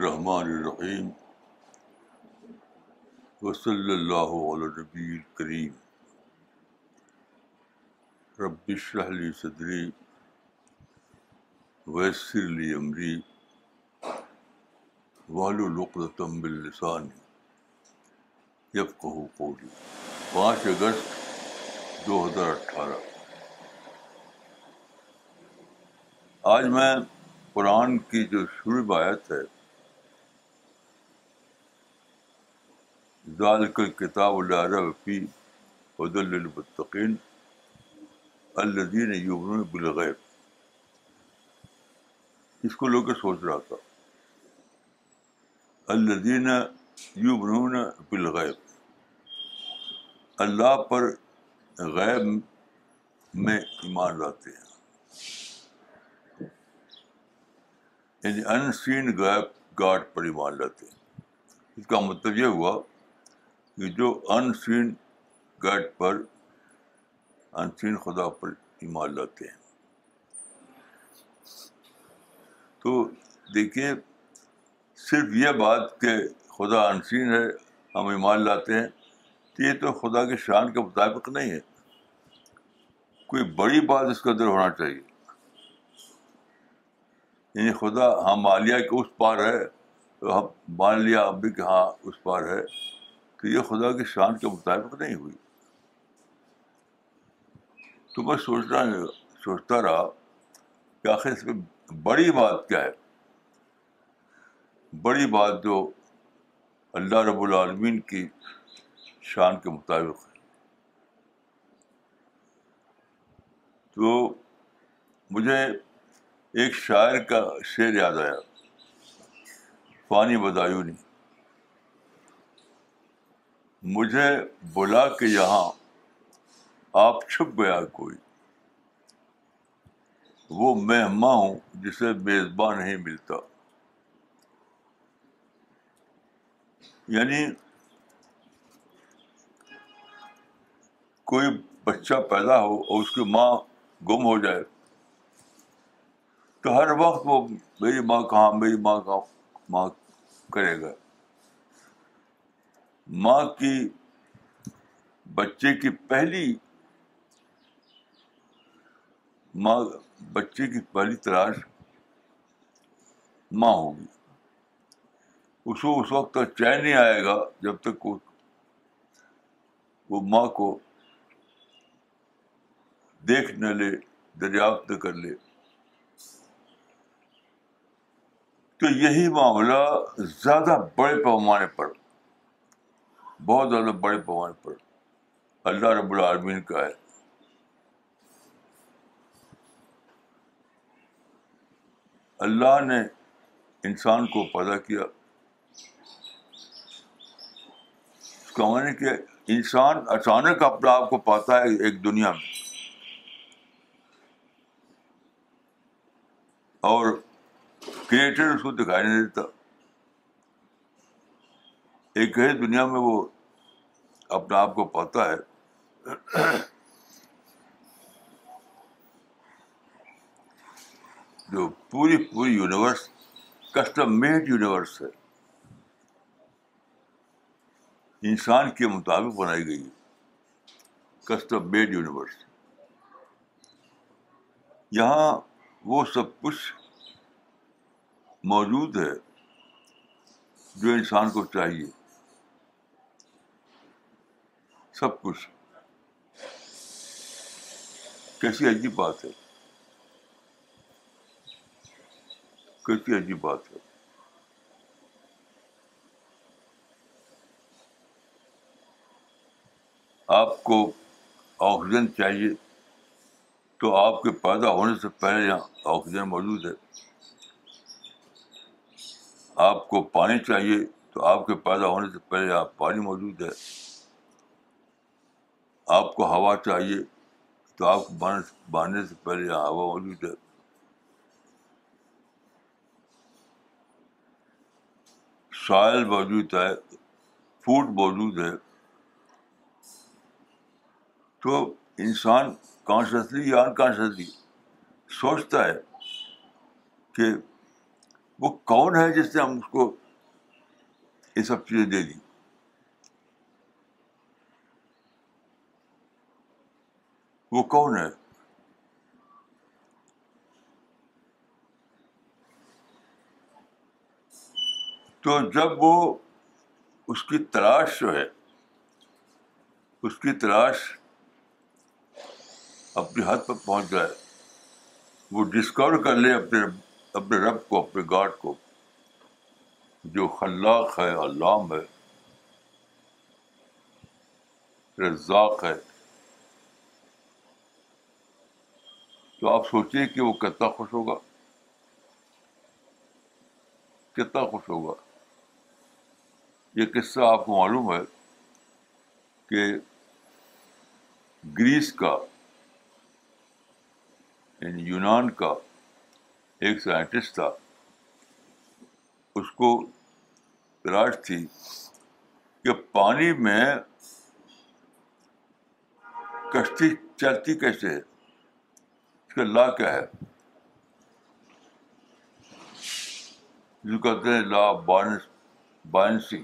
الرحمن الرحیم وصلی اللہ علی نبی الکریم رب اشرح لی صدری ویسر لی امری واحلل عقدۃ من لسانی یفقہوا قولی. 5 اگست 2018. آج میں قرآن کی جو شروع آیت ہے ذالک الکتاب لا ریب فیہ ھدی للمتقین الذین یؤمنون بالغیب، اس کو لوگ سوچ رہا تھا الذین یؤمنون بالغیب، اللہ پر غیب میں ایمان لاتے ہیں، یعنی ان سین گاڈ پر ایمان لاتے ہیں. اس کا مطلب یہ ہوا کہ جو ان سین گاڈ پر، ان سین خدا پر ایمان لاتے ہیں. تو دیکھیے، صرف یہ بات کہ خدا ان سین ہے ہم ایمان لاتے ہیں، تو یہ تو خدا کے شان کے مطابق نہیں ہے. کوئی بڑی بات اس کے اندر ہونا چاہیے، یعنی خدا ہمالیہ کے اس پار ہے، تو ہم مان لیا اب بھی کہ ہاں اس پار ہے، کہ یہ خدا کی شان کے مطابق نہیں ہوئی. تو میں سوچتا رہا کہ آخر اس میں بڑی بات کیا ہے. بڑی بات جو اللہ رب العالمین کی شان کے مطابق ہے. تو مجھے ایک شاعر کا شعر یاد آیا، فانی بدایونی، مجھے بلا کے یہاں آپ چھپ گیا کوئی، وہ مہماں ہوں جسے میزباں نہیں ملتا. یعنی کوئی بچہ پیدا ہو اور اس کی ماں گم ہو جائے تو ہر وقت وہ میری ماں کہاں، میری ماں کہاں، ماں کرے گا. ماں کی بچے کی پہلی تلاش ماں ہوگی. اس کو اس وقت تک چین نہیں آئے گا جب تک وہ ماں کو دیکھ نہ لے، دریافت نہ کر لے. تو یہی معاملہ زیادہ بڑے پیمانے پر، بہت زیادہ بڑے پیمانے پر اللہ رب العالمین کا ہے. اللہ نے انسان کو پیدا کیا، اس کا معنی کہ انسان اچانک اپنا آپ کو پاتا ہے ایک دنیا میں، اور کریٹر اس کو دکھائی نہیں دیتا. ایک ہی دنیا میں وہ اپنا آپ کو پاتا ہے، جو پوری یونیورس کسٹم میڈ یونیورس ہے، انسان کے مطابق بنائی گئی کسٹم میڈ یونیورس. یہاں وہ سب کچھ موجود ہے جو انسان کو چاہیے، سب کچھ. کیسی عجیب بات ہے. آپ کو آکسیجن چاہیے تو آپ کے پیدا ہونے سے پہلے یہاں آکسیجن موجود ہے. آپ کو پانی چاہیے تو آپ کے پیدا ہونے سے پہلے آپ پانی موجود ہے. آپ کو ہوا چاہیے تو آپ کو باندھنے سے پہلے یہاں ہوا موجود ہے. سائل موجود ہے، فوڈ موجود ہے. تو انسان کانشیسلی یا انکانشیسلی سوچتا ہے کہ وہ کون ہے جس نے ہم اس کو یہ سب چیزیں دے دی؟ وہ کون ہے؟ تو جب وہ اس کی تلاش جو ہے، اس کی تلاش اپنے ہاتھ پر پہنچ جائے، وہ ڈسکور کر لے اپنے رب کو، اپنے گاڈ کو، جو خلاق ہے، علام ہے، رزاق ہے، تو آپ سوچیے کہ وہ کتنا خوش ہوگا، کتنا خوش ہوگا۔ یہ قصہ آپ کو معلوم ہے کہ گریس کا، یعنی یونان کا ایک سائنٹسٹ تھا، اس کو تلاش تھی کہ پانی میں کشتی چلتی کیسے ہے، اس کا لا کیا ہے، جو کہتے ہیں لا بائنسی۔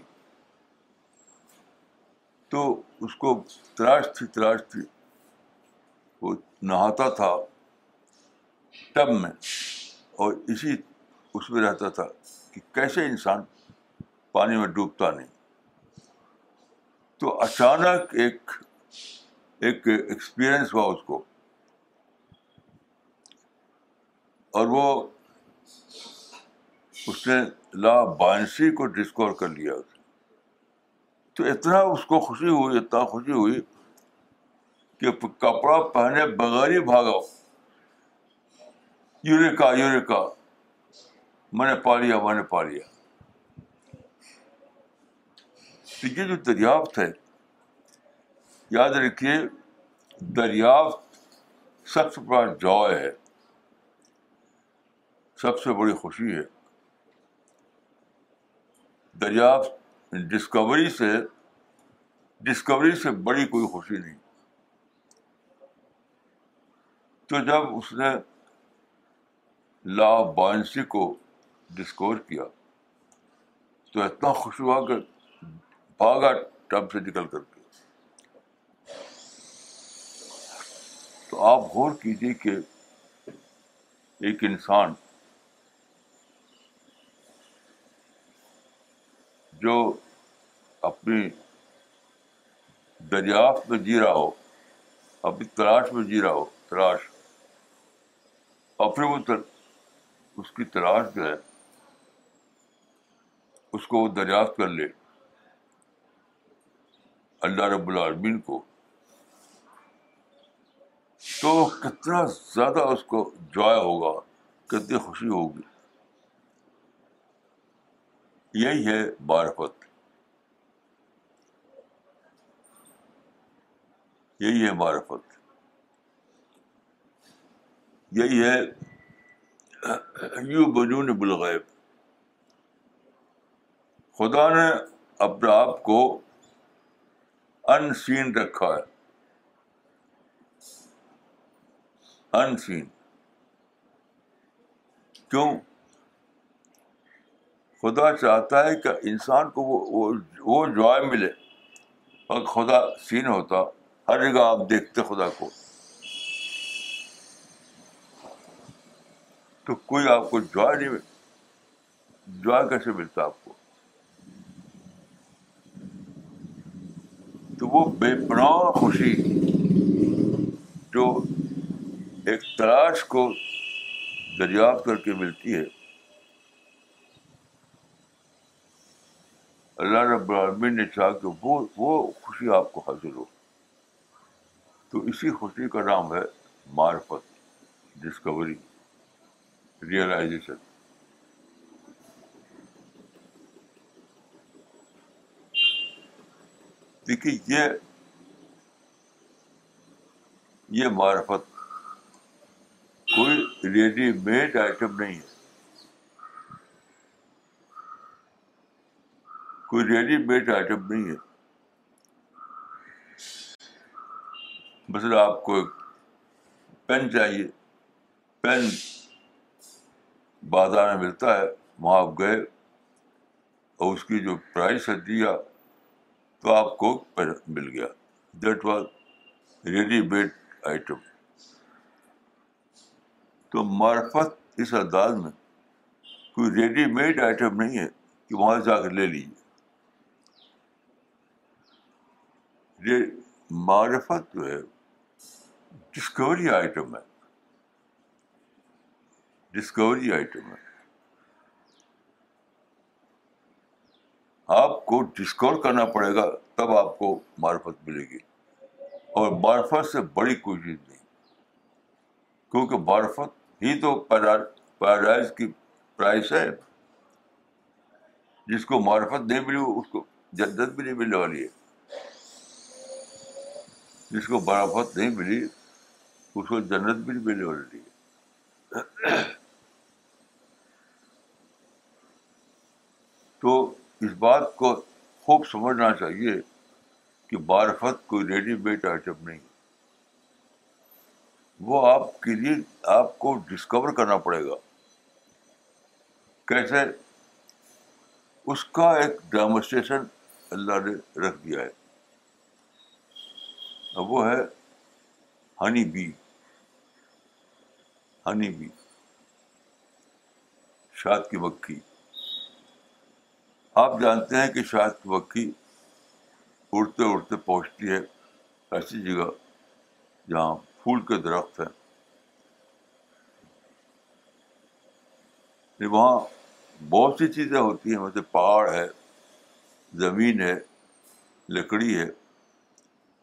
تو اس کو تلاش تھی، وہ نہاتا تھا ٹب میں اور اسی اس میں رہتا تھا کہ کیسے انسان پانی میں ڈوبتا نہیں۔ تو اچانک ایک ایکسپیرئنس ہوا اس کو، اور وہ اس نے لا بائنسی کو ڈسکور کر لیا۔ تو اتنا اس کو خوشی ہوئی، اتنا خوشی ہوئی کہ کپڑا پہنے بغیر ہی بھاگا، یوریکا یوریکا، میں نے پا لیا، میں نے پا لیا۔ تو یہ جو دریافت ہے، یاد رکھیے، دریافت سب سے بڑا جوائے ہے، سب سے بڑی خوشی ہے۔ دریافت، ڈسکوری سے بڑی کوئی خوشی نہیں۔ تو جب اس نے لا بائنسی کو ڈسکور کیا تو اتنا خوش ہوا کہ بھاگا ٹب سے نکل کر کے۔ تو آپ غور کیجیے کہ ایک انسان جو اپنی دریافت میں جی رہا ہو، اپنی تلاش میں جی رہا ہو، تلاش، اور پھر وہ اس کی تلاش جو ہے اس کو وہ دریافت کر لے اللہ رب العالمین کو، تو کتنا زیادہ اس کو جوائے ہوگا، کتنی خوشی ہوگی۔ یہی ہے معرفت، یہی ہے معرفت، یہی ہے بجون بالغیب۔ خدا نے اپنے آپ کو ان سین رکھا ہے، ان سین۔ کیوں؟ خدا چاہتا ہے کہ انسان کو وہ جوائے ملے، اور خدا سین ہوتا، ہر جگہ آپ دیکھتے خدا کو، تو کوئی آپ کو جوائے نہیں ملتا۔ جوائے کیسے ملتا آپ کو؟ تو وہ بے پناہ خوشی جو ایک تلاش کو دریافت کر کے ملتی ہے، اللہ رب العالمین نے چاہا کہ وہ خوشی آپ کو حاصل ہو۔ تو اسی خوشی کا نام ہے معرفت، ڈسکوری، ریئلائزیشن۔ دیکھیے یہ معرفت کوئی ریڈی میڈ آئٹم نہیں ہے، کوئی ریڈی میڈ آئٹم نہیں ہے۔ مثلا آپ کو ایک پین چاہیے، پین بازار میں ملتا ہے، وہاں آپ گئے اور اس کی جو پرائز ہے دیا تو آپ کو مل گیا. That was ready made item. تو معرفت اس انداز میں کوئی ریڈی میڈ آئٹم نہیں ہے کہ وہاں جا کر لے لیجیے. معرفت جو ہے ڈسکوری آئٹم ہے, ڈسکوری آئٹم ہے. آپ کو ڈسکور کرنا پڑے گا تب آپ کو معرفت ملے گی, اور معرفت سے بڑی کوئی چیز نہیں, کیونکہ معرفت ہی تو پیراڈائز کی پرائس ہے. جس کو معرفت نہیں ملی اس کو جنت بھی نہیں ملنے والی ہے, جس کو معرفت نہیں ملی اس کو جنت بھی نہیں ملنے والی ہے. تو اس بات کو خوب سمجھنا چاہیے کہ معرفت کوئی ریڈی میڈ آئٹم نہیں, وہ آپ کے لیے آپ کو ڈسکور کرنا پڑے گا. کیسے؟ اس کا ایک ڈیمونسٹریشن اللہ نے رکھ دیا ہے, اور وہ ہے ہنی بی. ہنی بی شاد کی مکھی. آپ جانتے ہیں کہ شاد کی مکھی اڑتے اڑتے پہنچتی ہے ایسی جگہ جہاں پھول کے درخت ہیں. وہاں بہت سی چیزیں ہوتی ہیں, مثلا پہاڑ ہے, زمین ہے, لکڑی ہے,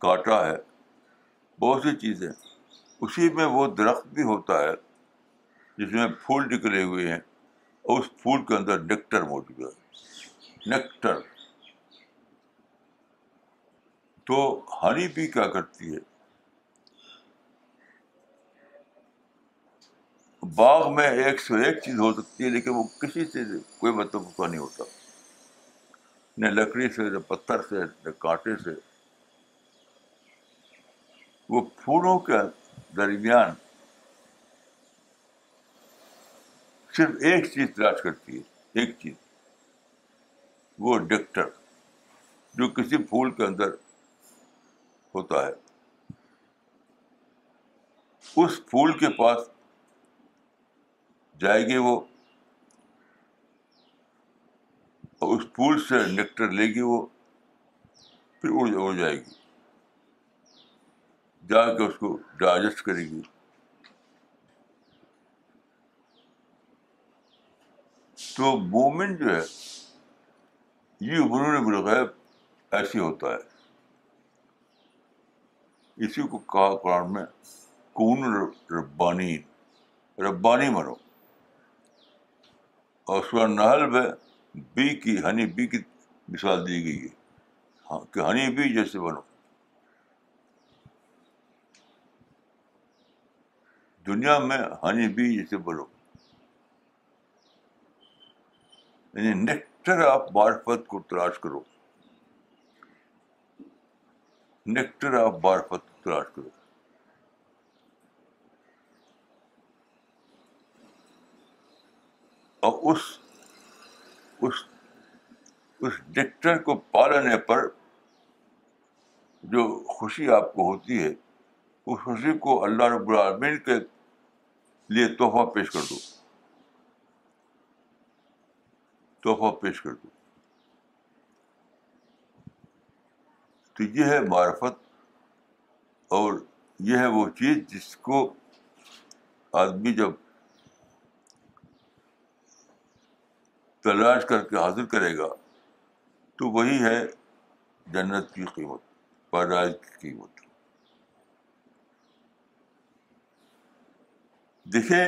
کاٹا ہے, بہت سی چیزیں. اسی میں وہ درخت بھی ہوتا ہے جس میں پھول نکلے ہوئے ہیں, اور اس پھول کے اندر نیکٹر موجود ہے, نیکٹر. تو ہنی بھی کیا کرتی ہے, باغ میں 101 چیز ہو سکتی ہے لیکن وہ کسی سے کوئی مطلب اس کا نہیں ہوتا, نہ لکڑی سے, نہ پتھر سے, نہ کانٹے سے. وہ پھولوں کے درمیان صرف ایک چیز تلاش کرتی ہے, ایک چیز, وہ ڈیکٹر جو کسی پھول کے اندر ہوتا ہے. اس پھول کے پاس جائے گی وہ, اور اس پھول سے نیکٹر لے گی وہ, پھر اڑ جائے گی, جا کے اس کو ڈائجسٹ کرے گی. تو مومن جو ہے یہ غرور بالغیب ایسے ہوتا ہے. اسی کو کہا قرآن میں کون ربانی, ربانی بنو. اور سورہ نحل میں بی کی, ہنی بی کی مثال دی گئی ہے کہ ہنی بی جیسے بنو. دنیا میں ہنی بی جیسے بنو, یعنی نیکٹر آف معرفت کو تلاش کرو, نیکٹر آف معرفت کو تلاش کرو. اور اس ڈکٹر کو پالنے پر جو خوشی آپ کو ہوتی ہے, اس خوشی کو اللہ رب العالمین کے لیے تحفہ پیش کر دو, تحفہ پیش کر دو. تو یہ ہے معرفت, اور یہ ہے وہ چیز جس کو آدمی جب تلاش کر کے حاصل کرے گا تو وہی ہے جنت کی قیمت, پیراڈائز کی قیمت. دیکھیے,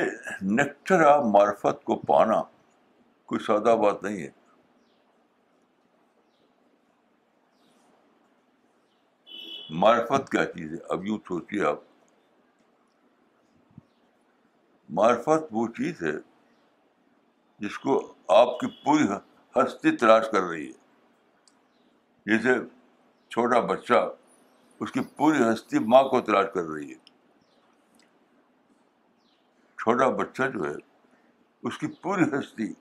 نیکٹر آف معرفت کو پانا کوئی سادہ بات نہیں ہے. معرفت کیا چیز ہے, اب یوں سوچیے آپ. معرفت وہ چیز ہے جس کو آپ کی پوری ہستی تلاش کر رہی ہے. جیسے چھوٹا بچہ اس کی پوری ہستی ماں کو تلاش کر رہی ہے, چھوٹا بچہ جو ہے اس کی پوری ہستی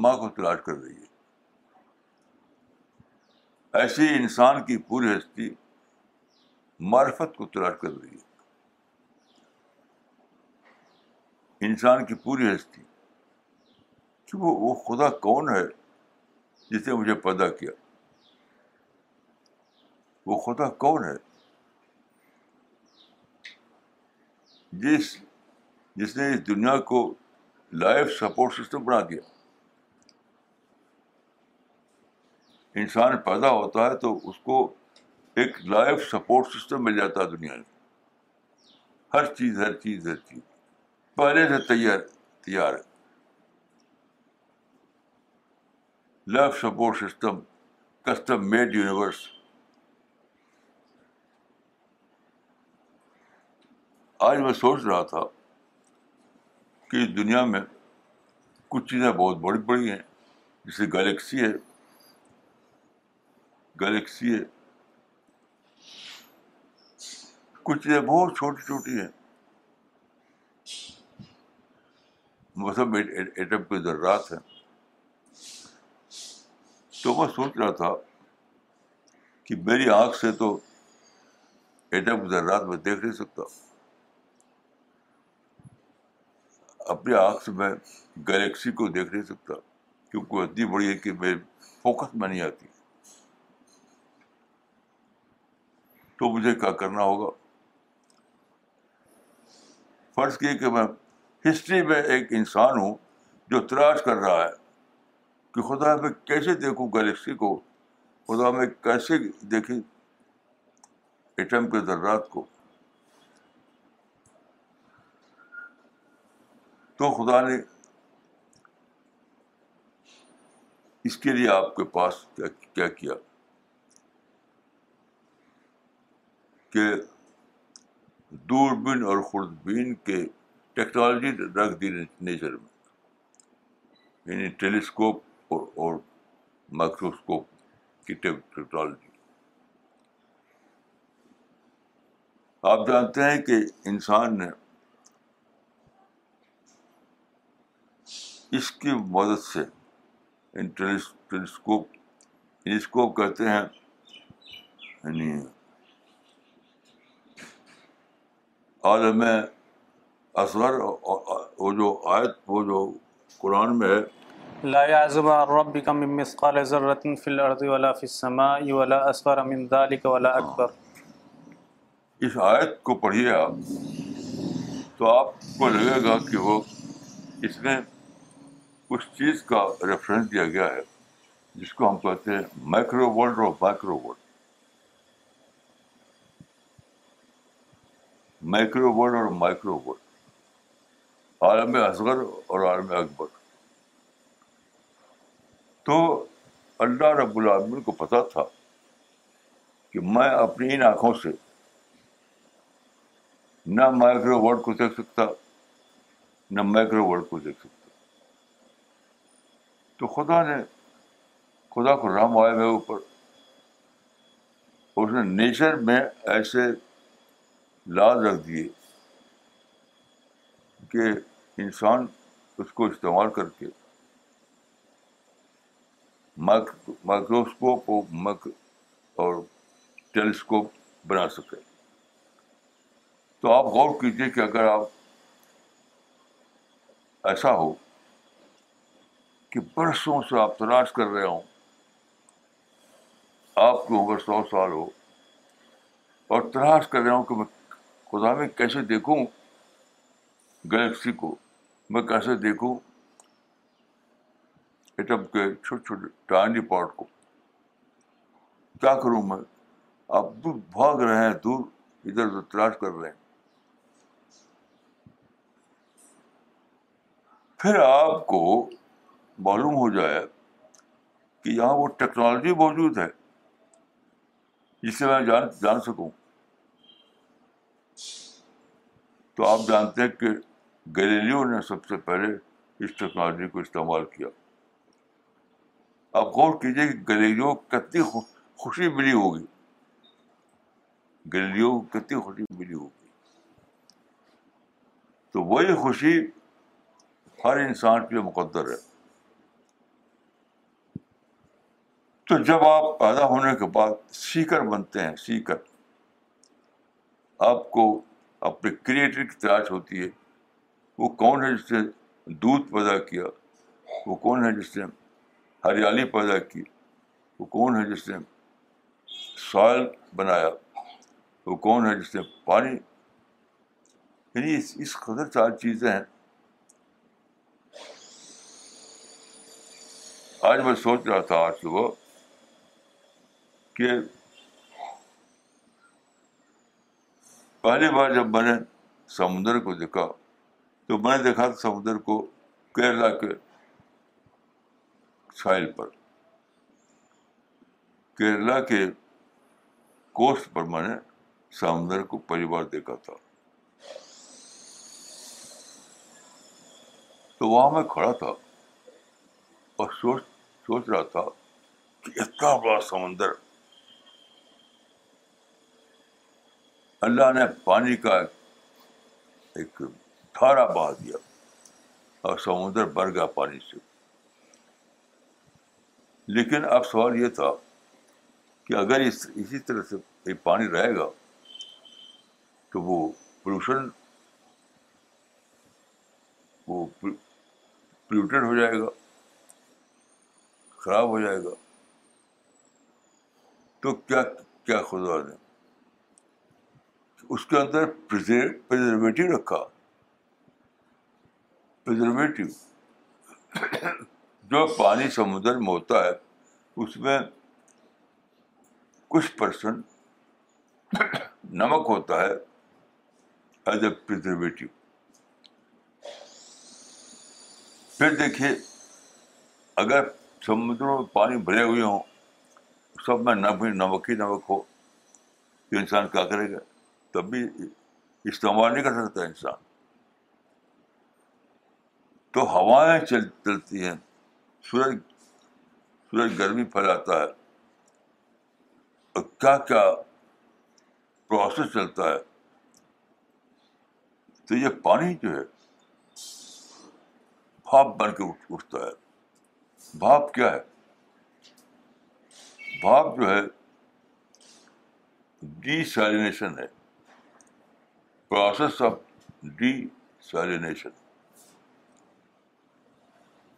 ماں کو تلاش کر رہی ہے. ایسے انسان کی پوری ہستی معرفت کو تلاش کر رہی ہے, انسان کی پوری ہستی کہ وہ خدا کون ہے جس نے مجھے پیدا کیا, وہ خدا کون ہے جس نے اس دنیا کو لائف سپورٹ سسٹم بنا دیا. انسان پیدا ہوتا ہے تو اس کو ایک لائف سپورٹ سسٹم مل جاتا ہے دنیا میں, ہر چیز پہلے سے تیار ہے. Life support system, custom made universe. آج میں سوچ رہا تھا کہ دنیا میں کچھ چیزیں بہت بڑی بڑی ہیں, جیسے گلیکسی ہے, کچھ چیزیں بہت چھوٹی چھوٹی ہیں, مطلب ایٹم کے ذرات ہیں. تو میں سوچ رہا تھا کہ میری آنکھ سے تو ایٹم کے ذرات میں دیکھ نہیں سکتا, اپنی آنکھ سے میں گلیکسی کو دیکھ نہیں سکتا کیونکہ وہ اتنی بڑی ہے کہ میرے فوکس میں نہیں آتی. تو مجھے کیا کرنا ہوگا؟ فرض کیے کہ میں ہسٹری میں ایک انسان ہوں جو تلاش کر رہا ہے کہ خدا میں کیسے دیکھوں گلیکسی کو, خدا میں کیسے دیکھیں ایٹم کے ذرات کو. تو خدا نے اس کے لیے آپ کے پاس کیا کیا کہ دوربین اور خوردبین کے ٹیکنالوجی رکھ دی نیچر میں, یعنی ٹیلیسکوپ اور مائکروسکوپ کی ٹیکنالوجی. آپ جانتے ہیں کہ انسان نے اس کی مدد سے ٹیلیسکوپ کہتے ہیں, یعنی عالم اصغر, وہ جو قرآن میں ہے, لا يعزب عن ربك من مثقال ذرة في الأرض ولا في السماء ولا أصغر من ذلك ولا أكبر. اس آیت کو پڑھیے آپ تو آپ کو لگے گا کہ وہ اس میں اس چیز کا ریفرنس دیا گیا ہے جس کو ہم کہتے ہیں مائکرو ورلڈ اور مائکرو ورلڈ. مائکرو ورلڈ اور مائکرو ورلڈ, عالم اصغر اور عالم اکبر. تو اللہ رب العالمین کو پتہ تھا کہ میں اپنی ان آنکھوں سے نہ مائکرو ورلڈ کو دیکھ سکتا نہ مائکرو ورلڈ کو دیکھ سکتا. تو خدا کو رحم آیا میرے اوپر, اس نے نیچر میں ایسے لاز رکھ دیے کہ انسان اس کو استعمال کر کے مائکروسکوپ اور ٹیلیسکوپ بنا سکے. تو آپ غور کیجیے کہ اگر آپ ایسا ہو کہ برسوں سے آپ تلاش کر رہے ہوں, آپ کو عمر 100 سال ہو اور تلاش کر رہے ہوں کہ میں خدا میں کیسے دیکھوں گلیکسی کو, میں کیسے دیکھوں ایٹم کے چھوٹے چھوٹے ٹائنی پارٹ کو, کیا کروں میں. آپ دور بھاگ رہے ہیں, دور ادھر ادھر تلاش کر رہے ہیں. پھر آپ کو معلوم ہو جائے کہ یہاں وہ ٹیکنالوجی موجود ہے جس سے میں جان سکوں. تو آپ جانتے ہیں کہ گلیلیو نے سب سے پہلے اس ٹیکنالوجی کو استعمال کیا. آپ غور کیجیے کہ گلیلیو کتنی خوشی ملی ہوگی, گلیلیو کتنی خوشی ملی ہوگی. تو وہی خوشی ہر انسان کے لیے مقدر ہے. تو جب آپ پیدا ہونے کے بعد سیکر بنتے ہیں, سیکر, آپ کو اپنے کریٹر کی تلاش ہوتی ہے. وہ کون ہے جس نے دودھ پیدا کیا, وہ کون ہے جس نے ہریالی پیدا کی, وہ کون ہے جس نے سوائل بنایا, وہ کون ہے جس نے پانی, یعنی اس قدر چار چیزیں ہیں. آج میں سوچ رہا تھا آج صبح کہ پہلی بار جب میں نے سمندر کو دیکھا تو میں نے دیکھا سمندر کو کیرلا کے ساحل پر, کیرلا کے کوسٹ پر میں نے سمندر کو پہلی بار دیکھا تھا. تو وہاں میں کھڑا تھا اور سوچ رہا تھا کہ اتنا بڑا سمندر, اللہ نے پانی کا ایک دھارا بہا دیا اور سمندر بھر گیا پانی سے. لیکن اب سوال یہ تھا کہ اگر اسی طرح سے یہ پانی رہے گا تو وہ پولوشن, وہ پلیوٹیڈ ہو جائے گا, خراب ہو جائے گا. تو کیا خدا نے اس کے اندر پریزرویٹو رکھا, پریزرویٹو جو پانی سمندر میں ہوتا ہے اس میں کچھ پرسنٹ نمک ہوتا ہے ایز اے پریزرویٹو. پھر دیکھیے اگر سمندروں میں پانی بھرے ہوئے ہوں, سب میں نمک ہی نمک ہو, تو انسان کیا کرے گا, تب بھی استعمال نہیں کر سکتا انسان. تو ہوائیں چلتی ہیں, سورج گرمی پھیلاتا ہے, اور کیا پروسیس چلتا ہے. تو یہ پانی جو ہے بھاپ بن کے اٹھتا ہے. بھاپ کیا ہے؟ بھاپ جو ہے ڈی سیلینیشن ہے, پروسیس آف ڈی سیلینیشن.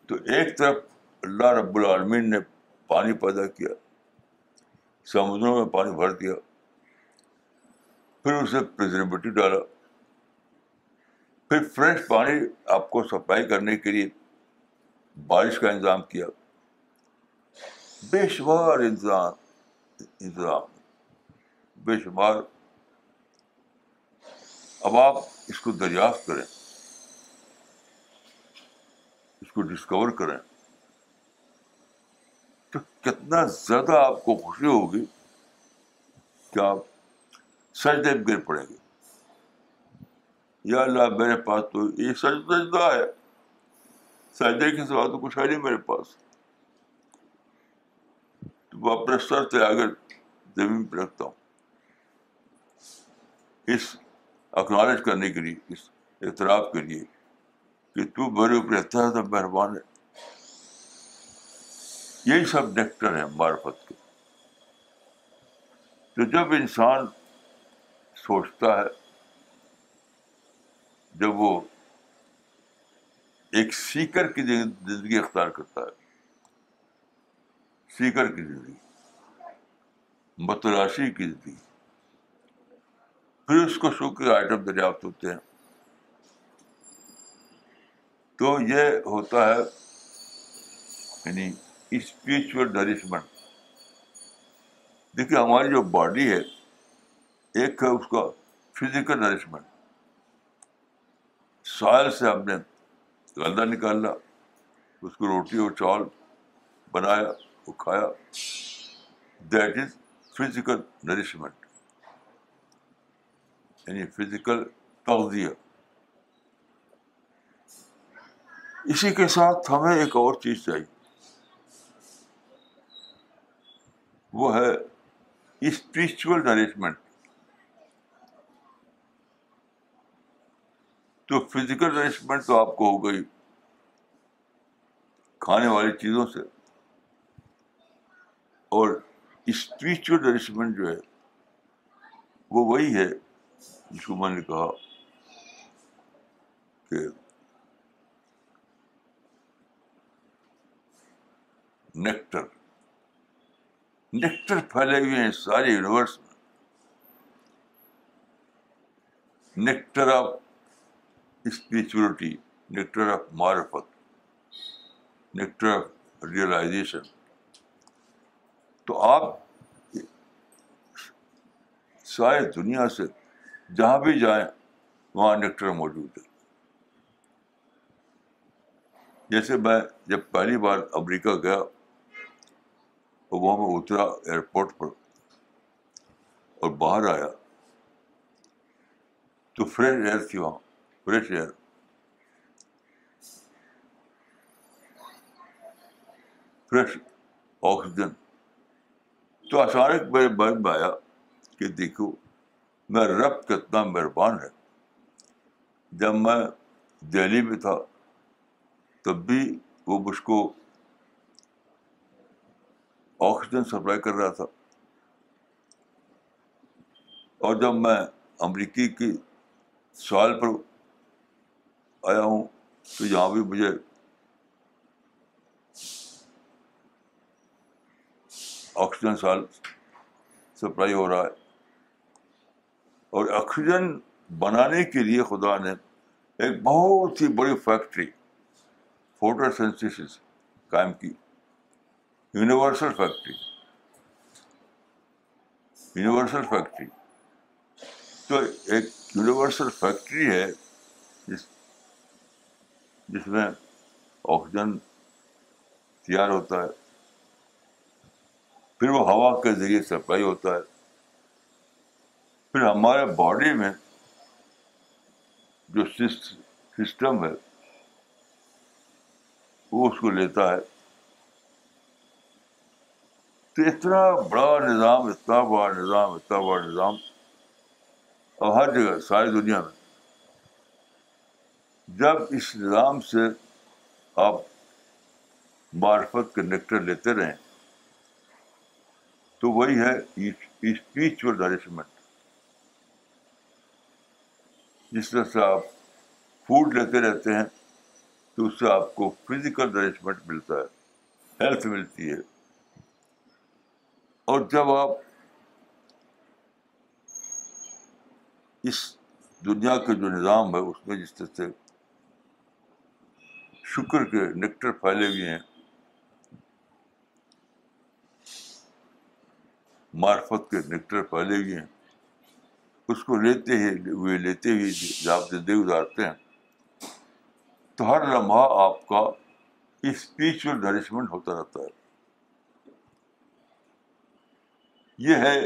تو ایک طرف اللہ رب العالمین نے پانی پیدا کیا, سمندروں میں پانی بھر دیا, پھر اسے پریزرویٹو ڈالا, پھر فریش پانی آپ کو سپلائی کرنے کے لیے بارش کا انتظام کیا, بے شمار انتظام, بے شمار. اب آپ اس کو دریافت کریں, اس کو ڈسکور کریں تو کتنا زیادہ آپ کو خوشی ہوگی کہ آپ سجدے گر پڑیں گے, یا اللہ میرے پاس تو یہ سجدہ ہے, سجدے کے سوا تو کچھ ہے نہیں میرے پاس. تو وہ اپنے سر سے آگے زمین پہ رکھتا ہوں اس اکنالج کرنے کے لیے, اس اعتراف کے لیے کہ تو میرے اوپر اتنا زیادہ مہربان ہے. یہی سب نیکٹر ہیں معرفت کے. تو جب انسان سوچتا ہے, جب وہ ایک سیکر کی زندگی اختیار کرتا ہے, سیکر کی زندگی, متلاشی کی زندگی, پھر اس کو شکر آئٹم دریافت ہوتے ہیں. تو یہ ہوتا ہے یعنی اسپریچول نرشمنٹ. دیکھیے ہماری جو باڈی ہے, ایک ہے اس کا فزیکل نرشمنٹ, سائل سے ہم نے غلہ نکالا, اس کو روٹی اور چاول بنایا, وہ کھایا, دیٹ از فزیکل نرشمنٹ یعنی فزیکل تغذیہ. اسی کے ساتھ ہمیں ایک اور چیز چاہیے, وہ ہے اسپریچول نرشمنٹ. تو فزیکل نرشمنٹ تو آپ کو ہو گئی کھانے والی چیزوں سے, اور اسپریچل نرشمنٹ جو ہے وہ وہی ہے جس کو میں نے کہا کہ نیکٹر پھیلے ہوئے ہیں سارے یونیورس میں. Nectar of spirituality, nectar of معرفت, نیکٹر آف ریئلائزیشن. تو آپ ساری دنیا سے جہاں بھی جائیں وہاں نیکٹر موجود ہے. جیسے میں جب پہلی بار امریکہ گیا اور وہاں میں اترا ایئرپورٹ پر اور باہر آیا تو فریش ایئر تھی وہاں, فریش ایئر. Fresh oxygen. تو اچانک میرے من میں آیا کہ دیکھو میرا رب کتنا مہربان ہے. جب میں دہلی میں تھا تب بھی وہ مجھ کو آکسیجن سپلائی کر رہا تھا, اور جب میں امریکی کی ساحل پر آیا ہوں تو یہاں بھی مجھے آکسیجن سال سپلائی ہو رہا ہے. اور آکسیجن بنانے کے لیے خدا نے ایک بہت ہی بڑی فیکٹری فوٹو سنتھیسس قائم کی, یونیورسل فیکٹری. تو ایک یونیورسل فیکٹری ہے جس میں آکسیجن تیار ہوتا ہے, پھر وہ ہوا کے ذریعے سپلائی ہوتا ہے, پھر ہمارے باڈی میں جو سسٹم ہے وہ اس کو لیتا ہے. تو اتنا بڑا نظام اور ہر جگہ ساری دنیا میں. جب اس نظام سے آپ معرفت کے نیکٹر لیتے رہیں تو وہی ہے اسپریچول نرشمنٹ. جس طرح سے آپ فوڈ لیتے رہتے ہیں تو اس سے آپ کو فزیکل نرشمنٹ ملتا ہے, ہیلتھ ملتی ہے. اور جب آپ اس دنیا کا جو نظام ہے اس میں جس طرح سے شکر کے نیکٹر پھیلے ہوئے ہیں, معرفت کے نیکٹر پھیلے ہوئے ہیں, اس کو لیتے ہوئے جب آپ زندگی گزارتے ہیں تو ہر لمحہ آپ کا اسپریچول نرشمنٹ ہوتا رہتا ہے. یہ ہے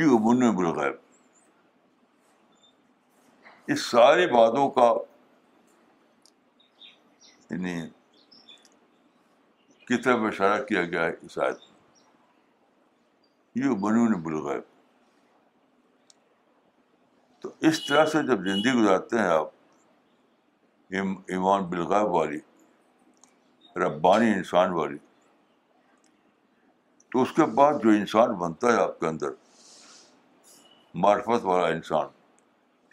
یؤمنون بالغیب. اس سارے باتوں کا یعنی کی طرف اشارہ کیا گیا ہے اس آیت میں, یؤمنون بالغیب. تو اس طرح سے جب زندگی گزارتے ہیں آپ ایمان بالغیب والی ربانی انسان والی, تو اس کے بعد جو انسان بنتا ہے آپ کے اندر, معرفت والا انسان,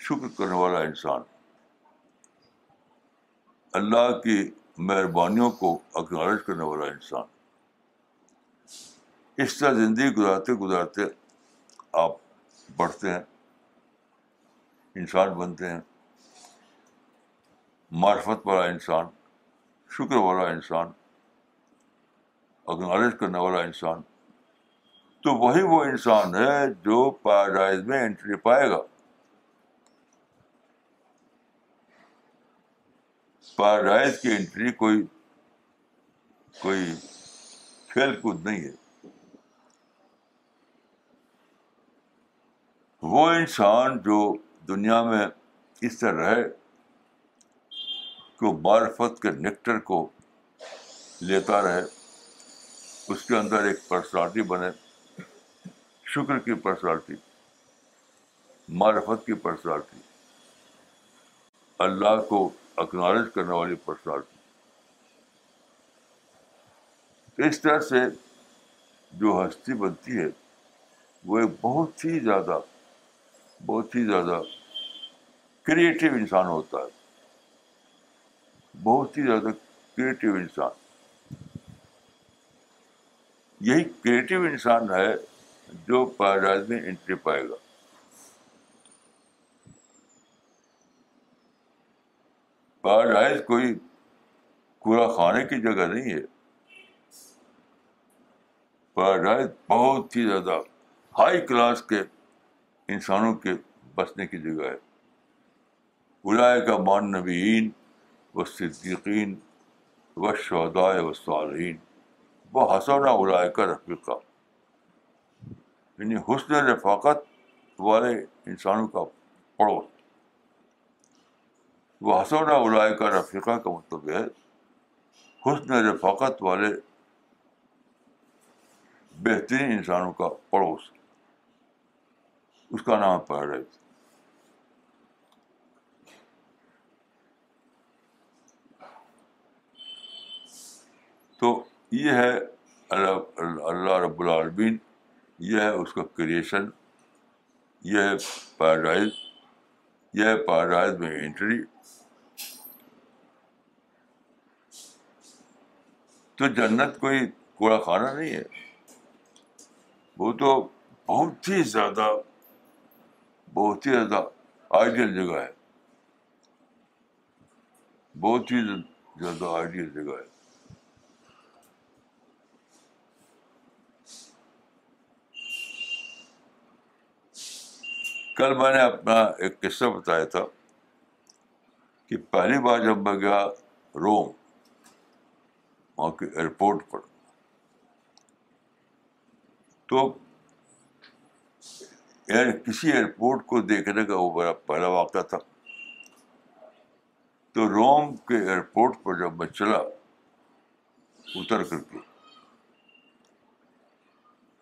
شکر کرنے والا انسان, اللہ کی مہربانیوں کو اکنالج کرنے والا انسان, اس طرح زندگی گزارتے آپ بڑھتے ہیں, انسان بنتے ہیں, معرفت والا انسان, شکر والا انسان, اکنالج کرنے والا انسان. تو وہی وہ انسان ہے جو پیراڈائز میں انٹری پائے گا. پیراڈائز کی انٹری کوئی کھیل کود نہیں ہے. وہ انسان جو دنیا میں اس طرح رہے کہ معرفت کے نیکٹر کو لیتا رہے, اس کے اندر ایک پرسنالٹی بنے, شکر کی پرسنالٹی, معرفت کی پرسنالٹی, اللہ کو اکنالج کرنے والی پرسنالٹی. اس طرح سے جو ہستی بنتی ہے وہ ایک بہت ہی زیادہ کریٹیو انسان ہوتا ہے, بہت ہی زیادہ کریٹیو انسان. یہی کریٹیو انسان ہے جو پیراڈائز میں انٹری پائے گا. پیراڈائز کوئی کوڑا خانے کی جگہ نہیں ہے, پیراڈائز بہت ہی زیادہ ہائی کلاس کے انسانوں کے بسنے کی جگہ ہے. اولئک مع النبیین والصدیقین والشہداء والصالحین وحسن اولئک رفیقا, یعنی حسن رفاقت والے انسانوں کا پڑوس. وحسن اولئک رفیقا کا مطلب ہے حسن رفاقت والے بہترین انسانوں کا پڑوس, اس کا نام پیراڈائز. تو یہ ہے اللہ رب العالمین, یہ ہے اس کا کریشن, یہ ہے پیراڈائز, یہ ہے پیراڈائز میں انٹری. تو جنت کوئی کوڑا خانہ نہیں ہے, وہ تو بہت ہی زیادہ آئیڈیل جگہ ہے, بہت ہی زیادہ آئیڈیل جگہ ہے. کل میں نے اپنا ایک قصہ بتایا تھا کہ پہلی بار جب میں گیا روم, وہاں کے ایئرپورٹ پر, تو کسی ایئرپورٹ کو دیکھنے کا وہ میرا پہلا واقعہ تھا. تو روم کے ایئرپورٹ پر جب میں چلا اتر کر کے,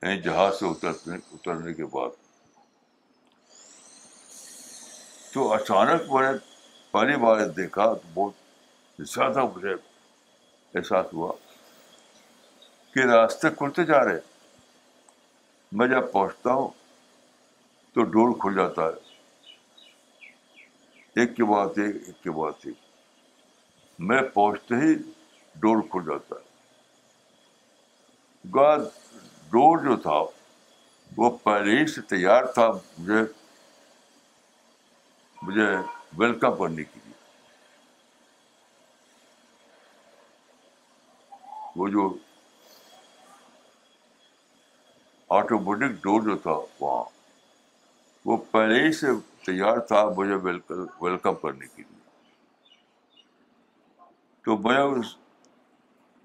یعنی جہاز سے اترنے کے بعد, تو اچانک میں نے پہلی بار دیکھا تو بہت زیادہ مجھے احساس ہوا کہ راستے کھلتے جا رہے. میں جب پہنچتا ہوں تو ڈور کھل جاتا ہے, ایک کے بعد ایک میں پہنچتے ہی ڈور کھل جاتا ہے. گا ڈور جو تھا وہ پہلے ہی سے تیار تھا مجھے ویلکم کرنے کے لیے. وہ جو آٹومیٹک ڈور جو تھا وہاں, وہ پہلے ہی سے تیار تھا مجھے ویلکم کرنے کے لیے. تو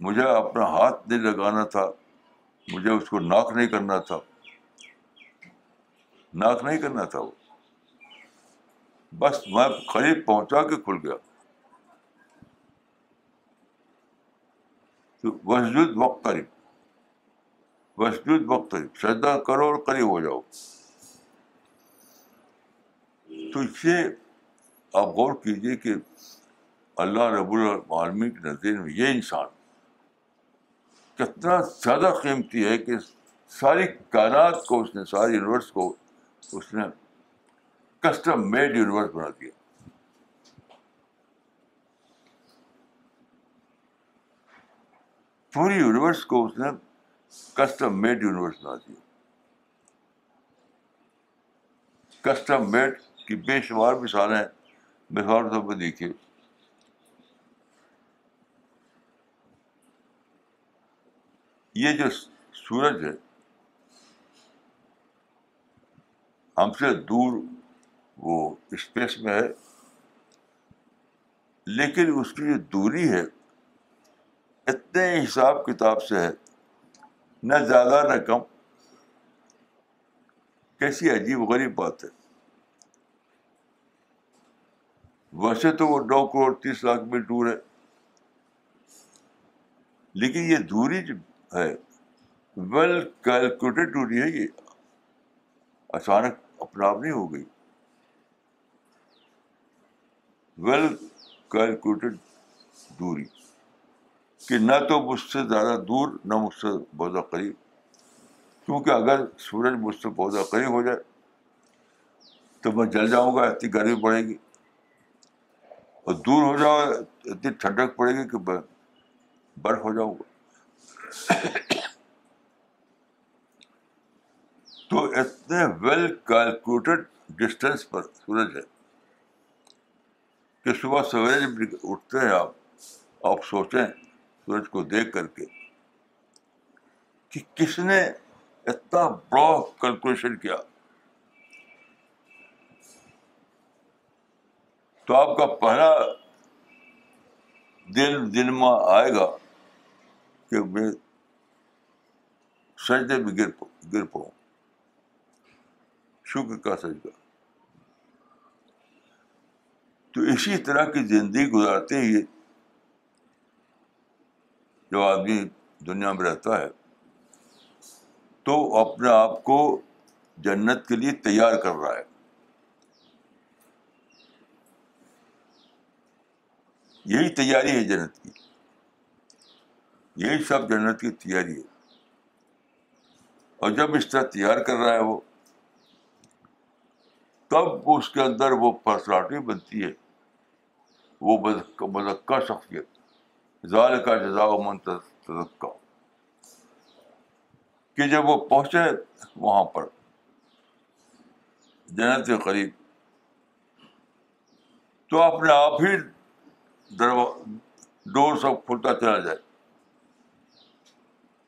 مجھے اپنا ہاتھ نہیں لگانا تھا, مجھے اس کو ناک نہیں کرنا تھا. وہ بس میں قریب پہنچا کے کھل گیا. تو وسجود وقت قریب سجدہ کرو اور قریب ہو جاؤ. تو یہ آپ غور کیجیے کہ اللہ رب العالمین کے نظر میں یہ انسان کتنا زیادہ قیمتی ہے کہ ساری کائنات کو اس نے, سارے یونیورس کو اس نے کسٹم میڈ یونیورس بنا دیا. پوری یونیورس کو اس نے کسٹم میڈ یونیورس بنا دیا. کسٹم میڈ کی بے شمار مثالیں مثال طور پہ دیکھیے. یہ جو سورج ہے ہم سے دور, وہ اسپیس میں ہے, لیکن اس کی جو دوری ہے اتنے حساب کتاب سے ہے, نہ زیادہ نہ کم. کیسی عجیب غریب بات ہے. ویسے تو وہ 9 کروڑ 30 لاکھ میل دور ہے, لیکن یہ دوری جو ہے ویل کیلکولیٹڈ دوری ہے. یہ اچانک اپنا آپ نہیں ہو گئی, ویل کیلکولیٹڈ دوری, کہ نہ تو مجھ سے زیادہ دور نہ مجھ سے بہت قریب, کیونکہ اگر سورج مجھ سے پودا قریب ہو جائے تو میں جل جاؤں گا، اتنی گرمی پڑے گی، اور دور ہو جاؤ اتنی ٹھنڈک پڑے گی کہ میں برف ہو جاؤں گا. تو اتنے ویل کیلکولیٹڈ ڈسٹینس پر سورج ہے کہ صبح سویرے جب اٹھتے ہیں آپ سوچیں سورج کو دیکھ کر کے کہ کس نے اتنا بڑا کیلکولیشن کیا. تو آپ کا پہلا دن میں آئے گا کہ میں سجدے میں گر پڑوں، شکر کا سجدہ. تو اسی طرح کی زندگی گزارتے ہی جب آدمی دنیا میں رہتا ہے تو اپنے آپ کو جنت کے لیے تیار کر رہا ہے. یہی تیاری ہے جنت کی، یہی سب جنت کی تیاری ہے. اور جب اس طرح تیار کر رہا ہے وہ، تب اس کے اندر وہ پرسنالٹی بنتی ہے، وہ مزکا شخصیت، ذالک جزاء من تزکا، کہ جب وہ پہنچے وہاں پر جنت کے قریب تو اپنے آپ ہی ڈور سب کھلتا چلا جائے،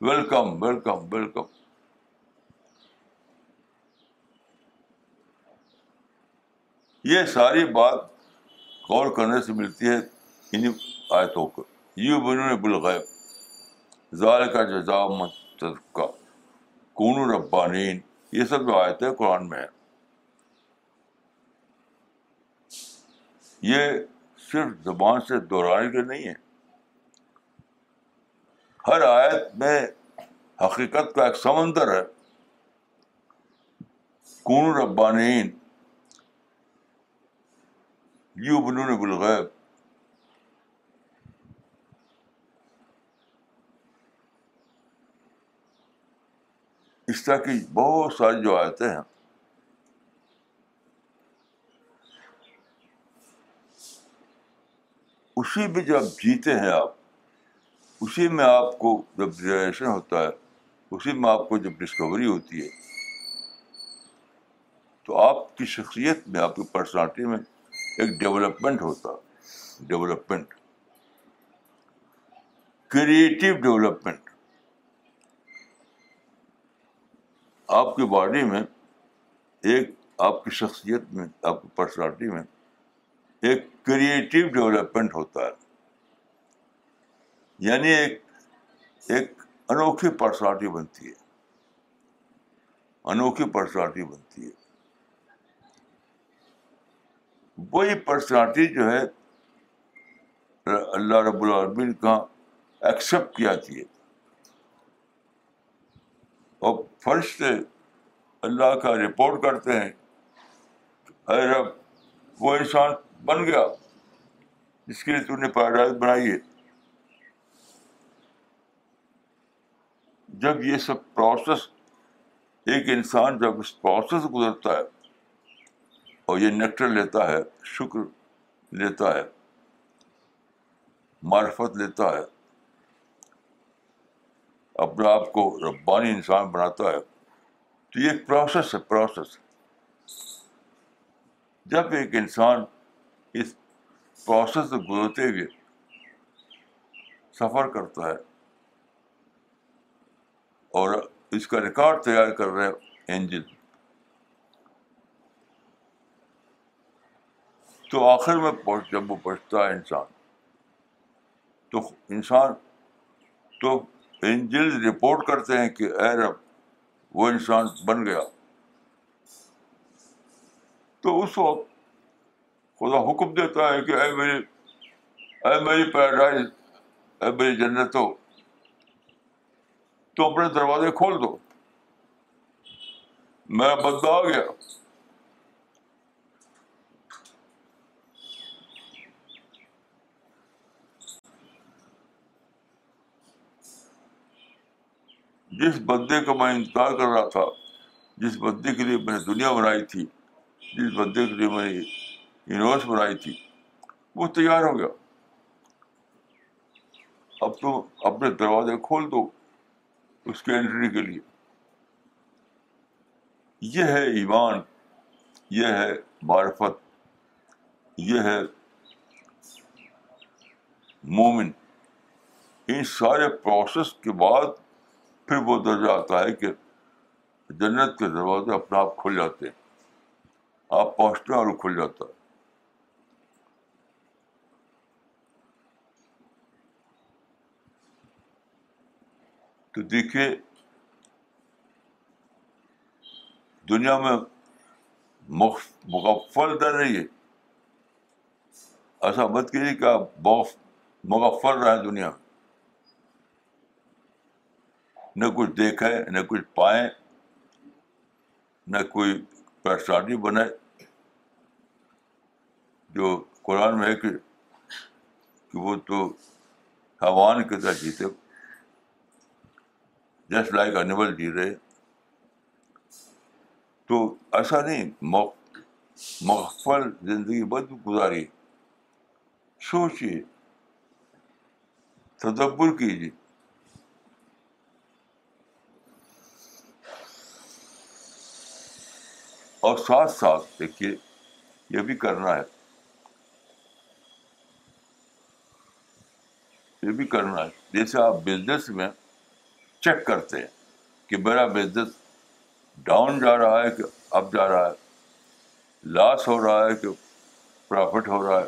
ویلکم ویلکم ویلکم. یہ ساری بات غور کرنے سے ملتی ہے انہیں آیتوں کو. یؤمنون بالغیب ذالک جزاء من تزکیٰ کونوا ربانین، یہ سب جو آیتیں قرآن میں ہیں یہ صرف زبان سے دہرانے کے نہیں ہیں. ہر آیت میں حقیقت کا ایک سمندر ہے. کونوا ربانین، یؤمنون بالغیب، اس طرح کی بہت ساری جو آیتیں ہیں. اسی میں جب جیتے ہیں آپ، اسی میں آپ کو جب ریئلائزیشن ہوتا ہے، اسی میں آپ کو جب ڈسکوری ہوتی ہے، تو آپ کی شخصیت میں، آپ کی پرسنالٹی میں ایک ڈیولپمنٹ ہوتا، ڈیولپمنٹ، کریٹو ڈیولپمنٹ. آپ کی باڈی میں ایک، آپ کی شخصیت میں، آپ کی پرسنالٹی میں ایک کریٹو ڈیولپمنٹ ہوتا ہے، یعنی ایک انوکھی پرسنالٹی بنتی ہے، انوکھی پرسنالٹی بنتی ہے. وہی پرسنالٹی جو ہے اللہ رب العالمین کا ایکسیپٹ کی جاتی ہے، اور فرش سے اللہ کا رپورٹ کرتے ہیں، اے رب وہ انسان بن گیا جس کے لیے تو نے پیراڈائز بنائی ہے. جب یہ سب پروسیس، ایک انسان جب اس پروسیس سے گزرتا ہے اور یہ نیکٹر لیتا ہے، شکر لیتا ہے، معرفت لیتا ہے، اپنے آپ کو ربانی انسان بناتا ہے، تو یہ ایک پروسیس ہے، پروسیس. جب ایک انسان اس پروسیس سے گزرتے ہوئے سفر کرتا ہے اور اس کا ریکارڈ تیار کر رہے ہیں انجن، تو آخر میں جب وہ پہنچتا ہے انسان، تو انسان تو انجل رپورٹ کرتے ہیں کہ اے رب وہ انسان بن گیا. تو اس وقت خدا حکم دیتا ہے کہ اے میری پیراڈائز، اے میری جنت ہو، تو اپنے دروازے کھول دو، میرا بندہ آ گیا. جس بندے کا میں انتظار کر رہا تھا, جس بندے کے لیے میں نے دنیا بنائی تھی, جس بندے کے لیے میں نے یونیورس بنائی تھی, وہ تیار ہو گیا. اب تو اپنے دروازے کھول دو اس کی انٹری کے لیے. یہ ہے ایمان, یہ ہے معرفت, یہ ہے مومن. ان سارے پروسیس کے بعد پھر وہ درجہ آتا ہے کہ جنت کے دروازے اپنے آپ کھل جاتے ہیں, آپ پہنچتے ہیں اور کھل جاتا ہے. تو دیکھیے دنیا میں مغفل در رہی ہے, ایسا مت کیجیے کہ آپ مغفل رہے دنیا میں, نہ کچھ دیکھے نہ کچھ پائیں, نہ کوئی پریشانی بنے. جو قرآن میں ہے کہ وہ تو حیوان کی طرح جیتے, جسٹ لائک اینیمل جی رہے. تو ایسا نہیں مغفل زندگی بد گزاری. سوچیے, تدبر کیجیے. اور ساتھ ساتھ دیکھیے یہ بھی کرنا ہے, یہ بھی کرنا ہے جیسے آپ بزنس میں چیک کرتے ہیں کہ میرا بزنس ڈاؤن جا رہا ہے کہ اپ جا رہا ہے, لاس ہو رہا ہے کہ پرافٹ ہو رہا ہے,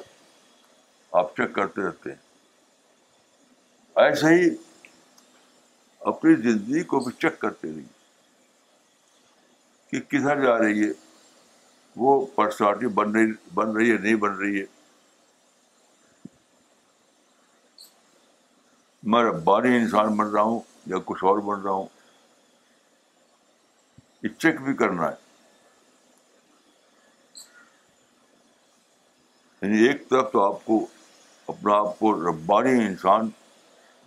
آپ چیک کرتے رہتے ہیں. ایسے ہی اپنی زندگی کو بھی چیک کرتے رہیے کہ کدھر جا رہی ہے, وہ پرسنالٹی بن رہی ہے نہیں بن رہی ہے. میں ربانی انسان بن رہا ہوں یا کچھ اور بن رہا ہوں, یہ چیک بھی کرنا ہے. یعنی ایک طرف تو آپ کو اپنا آپ کو ربانی انسان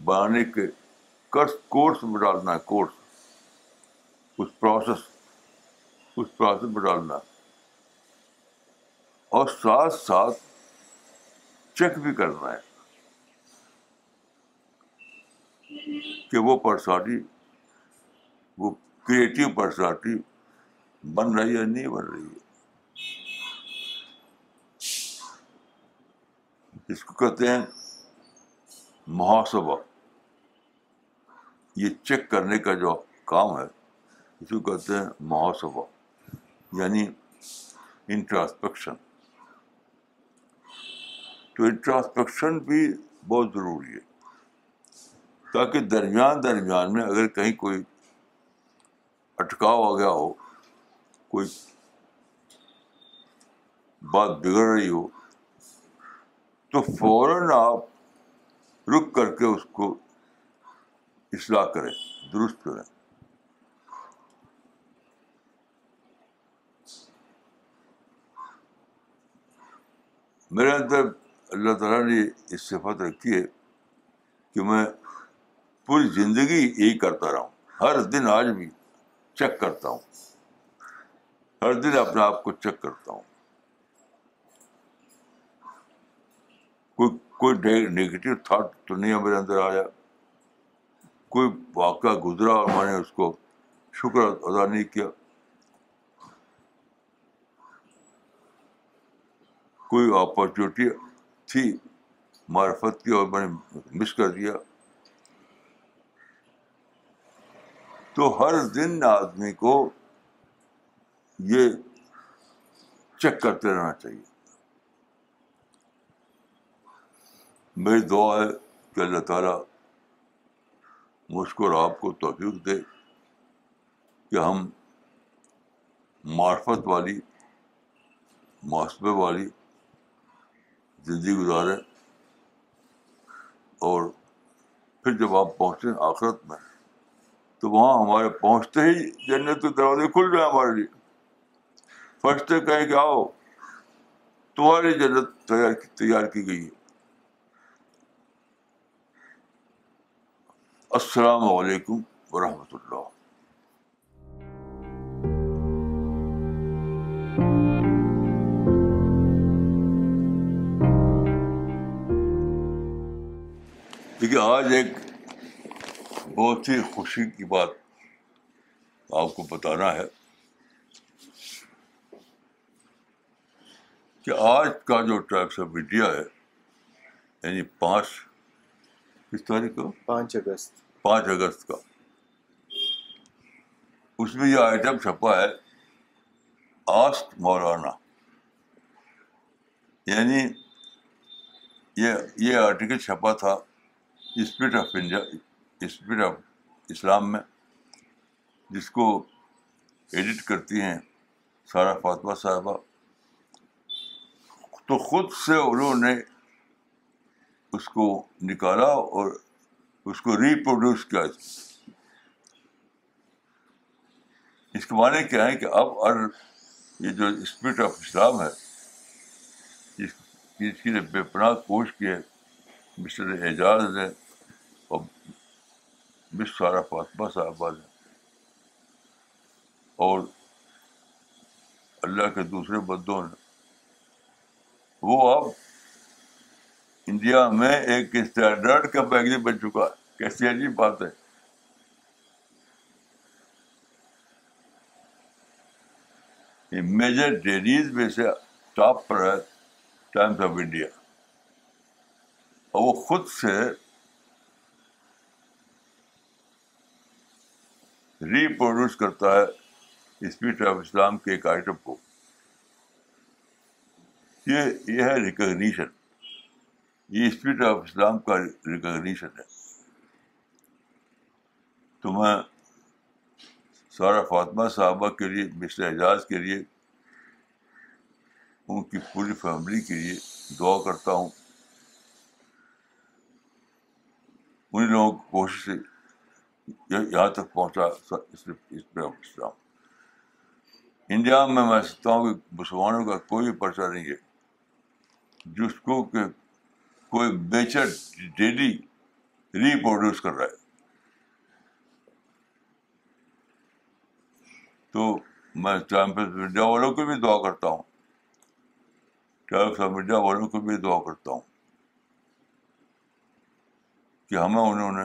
بنانے کے کورس میں ڈالنا ہے, اس پروسیس میں ڈالنا, اور ساتھ ساتھ چیک بھی کرنا ہے کہ وہ پرسنالٹی, وہ کریٹو پرسنالٹی بن رہی ہے نہیں بن رہی ہے. اس کو کہتے ہیں محاسبہ. یہ چیک کرنے کا جو کام ہے اس کو کہتے ہیں محاسبہ, یعنی انٹراسپیکشن. تو انٹراسپیکشن بھی بہت ضروری ہے تاکہ درمیان میں اگر کہیں کوئی اٹکاؤ آ گیا ہو, کوئی بات بگڑ رہی ہو, تو فوراً آپ رک کر کے اس کو اصلاح کریں, درست کریں. میرے اندر اللہ تعالیٰ نے یہ صفت رکھی ہے کہ میں پوری زندگی یہی کرتا رہا ہوں, ہر دن آج بھی چیک کرتا ہوں, ہر دن اپنے آپ کو چیک کرتا ہوں. کوئی نیگیٹو تھاٹ تو نہیں میرے اندر آیا, کوئی واقعہ گزرا اور میں نے اس کو شکر ادا نہیں کیا, کوئی اپرچونیٹی تھی معرفت کی اور میں نے مس کر دیا. تو ہر دن آدمی کو یہ چیک کرتے رہنا چاہیے. میری دعا ہے کہ اللہ تعالیٰ مجھ کو اور آپ کو توفیق دے کہ ہم معرفت والی, محاسبے والی زندگی گزاریں, اور پھر جب آپ پہنچیں آخرت میں تو وہاں ہمارے پہنچتے ہی جنت کے دروازے کھل جائیں ہمارے لیے. فرشتے کہیں کہ آؤ تمہارے لیے جنت تیار کی گئی ہے. السلام علیکم ورحمۃ اللہ. دیکھیے آج ایک بہت ہی خوشی کی بات آپ کو بتانا ہے کہ آج کا جو ٹائپس آف میڈیا ہے یعنی پانچ اگست کا اس میں یہ آئٹم چھپا ہے آسک مولانا، یعنی یہ آرٹیکل چھپا تھا spirit of India, spirit of Islam میں، جس کو ایڈٹ کرتی ہیں سارا فاطمہ صاحبہ. تو خود سے انہوں نے اس کو نکالا اور اس کو ریپروڈیوس کیا. اس کے معنی کیا ہے کہ اب یہ جو اسپرٹ آف اسلام ہے جس کی نے بے پناہ کوشش کی ہے مسٹر اعجاز نے اور مس سارا فاطمہ صاحبہ نے اور اللہ کے دوسرے بندوں نے، وہ اب انڈیا میں ایک اسٹینڈرڈ کا میگزین بن چکا ہے. کیسی عجیب بات ہے. یہ میجر ڈیلیز میں سے ٹاپ پر ہے ٹائمز آف انڈیا، اور وہ خود سے ریپروڈیوس کرتا ہے اسپرٹ آف اسلام کے ایک آئٹم کو. یہ ہے ریکگنیشن. یہ اسپرٹ آف اسلام کا ریکگنیشن ہے. تو میں سارا فاطمہ صاحبہ کے لیے، مسٹر اعجاز کے لیے، ان کی پوری فیملی کے لیے دعا کرتا ہوں. ان لوگوں کی کوشش سے یہاں تک پہنچا اسپرٹ آف اسلام. انڈیا میں میں سمجھتا ہوں کہ مسلمانوں کا کوئی پرچہ نہیں ہے جس کو کہ کوئی بیچر ڈیلی ریپروڈیوس کر رہا ہے. تو میں ٹائمز میڈیا والوں کو بھی دعا کرتا ہوں، ٹائمز آف میڈیا والوں کو بھی دعا کرتا ہوں کہ ہمیں انہوں نے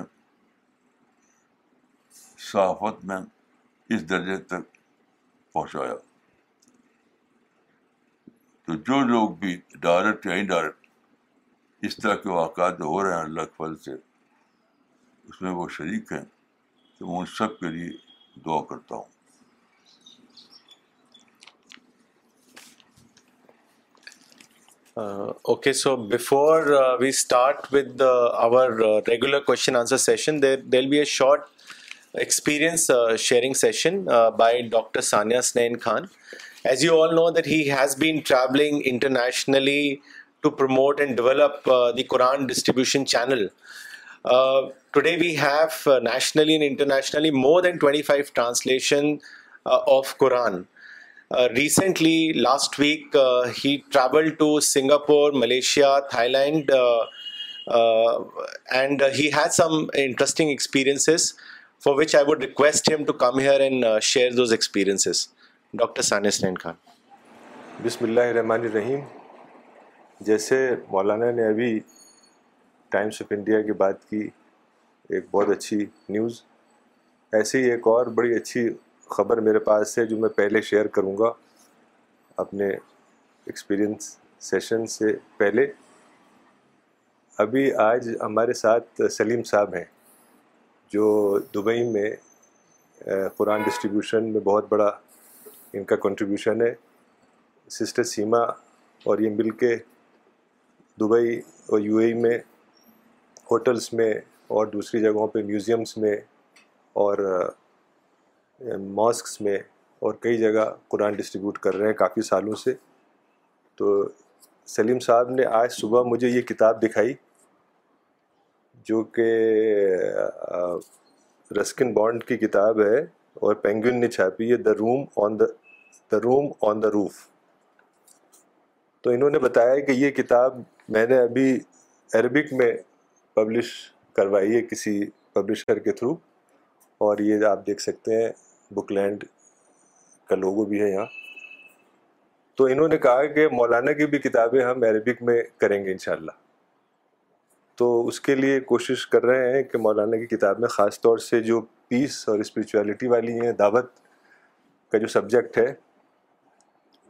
صحافت میں اس درجے تک پہنچایا. تو جو لوگ بھی ڈائریکٹ یا انڈائریکٹ اس طرح کے واقعات ہو رہے ہیں اللہ کے فضل سے، اس میں وہ شریک ہیں، تو میں ان سب کے لیے دعا کرتا ہوں. Okay, so before we start with our regular question answer session, there'll be a short experience sharing session by Dr. Saria Saneen Khan. As you all know that he has been traveling internationally to promote and develop the Quran distribution channel. Today we have nationally and internationally more than 25 translation of Quran. Recently, last week, he traveled to Singapore, Malaysia, Thailand and he had some interesting experiences for which I would request him to come here and share those experiences. Dr. Saria Saneen Khan. Bismillahirrahmanirrahim. جیسے مولانا نے ابھی Times of India کی بات کی، ایک بہت اچھی news, ایسے ہی ایک اور بڑی اچھی خبر میرے پاس ہے جو میں پہلے شیئر کروں گا اپنے ایکسپیرئنس سیشن سے پہلے. ابھی آج ہمارے ساتھ سلیم صاحب ہیں جو دبئی میں قرآن ڈسٹریبیوشن میں بہت بڑا ان کا کنٹریبیوشن ہے. سسٹر سیما اور یہ مل کے دبئی اور یو اے ای میں ہوٹلس میں اور دوسری جگہوں پہ میوزیمس میں اور ماسکس میں اور کئی جگہ قرآن ڈسٹریبیوٹ کر رہے ہیں کافی سالوں سے. تو سلیم صاحب نے آج صبح مجھے یہ کتاب دکھائی جو کہ رسکن بانڈ کی کتاب ہے اور پینگوئن نے چھاپی ہے، دا روم آن دا روف. تو انہوں نے بتایا کہ یہ کتاب میں نے ابھی عربک میں پبلش کروائی ہے کسی پبلشر کے تھرو اور یہ آپ دیکھ سکتے ہیں بک لینڈ کا لوگو بھی ہے یہاں. تو انہوں نے کہا کہ مولانا کی بھی کتابیں ہم عربک میں کریں گے انشاءاللہ. تو اس کے لیے کوشش کر رہے ہیں کہ مولانا کی کتابیں خاص طور سے جو پیس اور اسپریچولیٹی والی ہیں, دعوت کا جو سبجیکٹ ہے,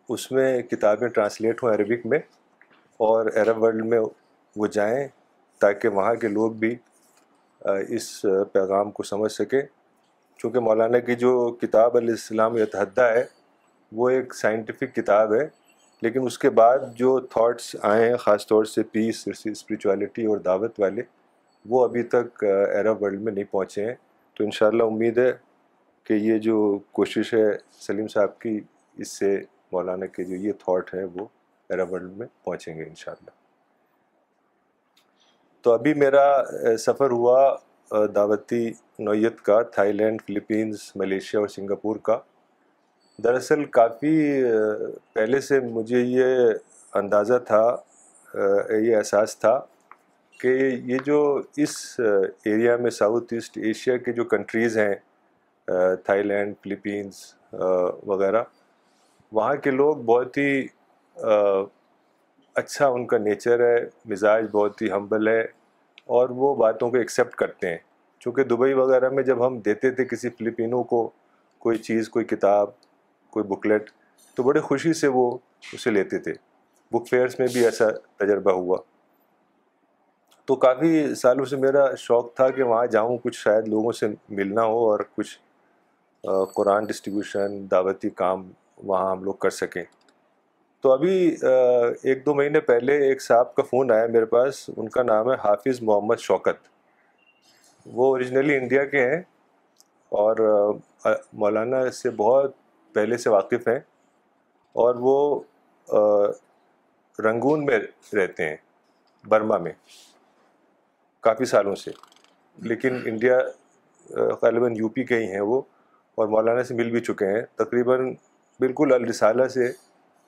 اس میں کتابیں ٹرانسلیٹ ہوں عربک میں اور عرب ورلڈ میں وہ جائیں تاکہ وہاں کے لوگ بھی اس پیغام کو سمجھ سکیں. چونکہ مولانا کی جو کتاب علیہ السلام یتحدیٰ ہے وہ ایک سائنٹیفک کتاب ہے, لیکن اس کے بعد جو تھاٹس آئے ہیں خاص طور سے پیس, اسپریچولیٹی اور دعوت والے, وہ ابھی تک عرب ورلڈ میں نہیں پہنچے ہیں. تو انشاءاللہ امید ہے کہ یہ جو کوشش ہے سلیم صاحب کی, اس سے مولانا کے جو یہ تھاٹ ہے وہ عرب ورلڈ میں پہنچیں گے انشاءاللہ. تو ابھی میرا سفر ہوا دعوتی نوعیت کا, تھائی لینڈ, فلپینس, ملیشیا اور سنگاپور کا. دراصل کافی پہلے سے مجھے یہ اندازہ تھا, یہ احساس تھا کہ یہ جو اس ایریا میں ساؤتھ ایسٹ ایشیا کے جو کنٹریز ہیں, تھائی لینڈ, فلپینس وغیرہ, وہاں کے لوگ بہت ہی اچھا ان کا نیچر ہے, مزاج بہت ہی ہمبل ہے اور وہ باتوں کو ایکسیپٹ کرتے ہیں. چونکہ دبئی وغیرہ میں جب ہم دیتے تھے کسی فلپینوں کو کوئی چیز, کوئی کتاب, کوئی بکلیٹ, تو بڑے خوشی سے وہ اسے لیتے تھے. بک فیئرس میں بھی ایسا تجربہ ہوا. تو کافی سالوں سے میرا شوق تھا کہ وہاں جاؤں, کچھ شاید لوگوں سے ملنا ہو اور کچھ قرآن ڈسٹریبیوشن, دعوتی کام وہاں ہم لوگ کر سکیں. تو ابھی ایک دو مہینے پہلے ایک صاحب کا فون آیا میرے پاس. ان کا نام ہے حافظ محمد شوکت. وہ اوریجنلی انڈیا کے ہیں اور مولانا سے بہت پہلے سے واقف ہیں, اور وہ رنگون میں رہتے ہیں, برما میں, کافی سالوں سے. لیکن انڈیا غالباً یو پی کے ہی ہیں وہ, اور مولانا سے مل بھی چکے ہیں تقریباً. بالکل الرسالہ سے,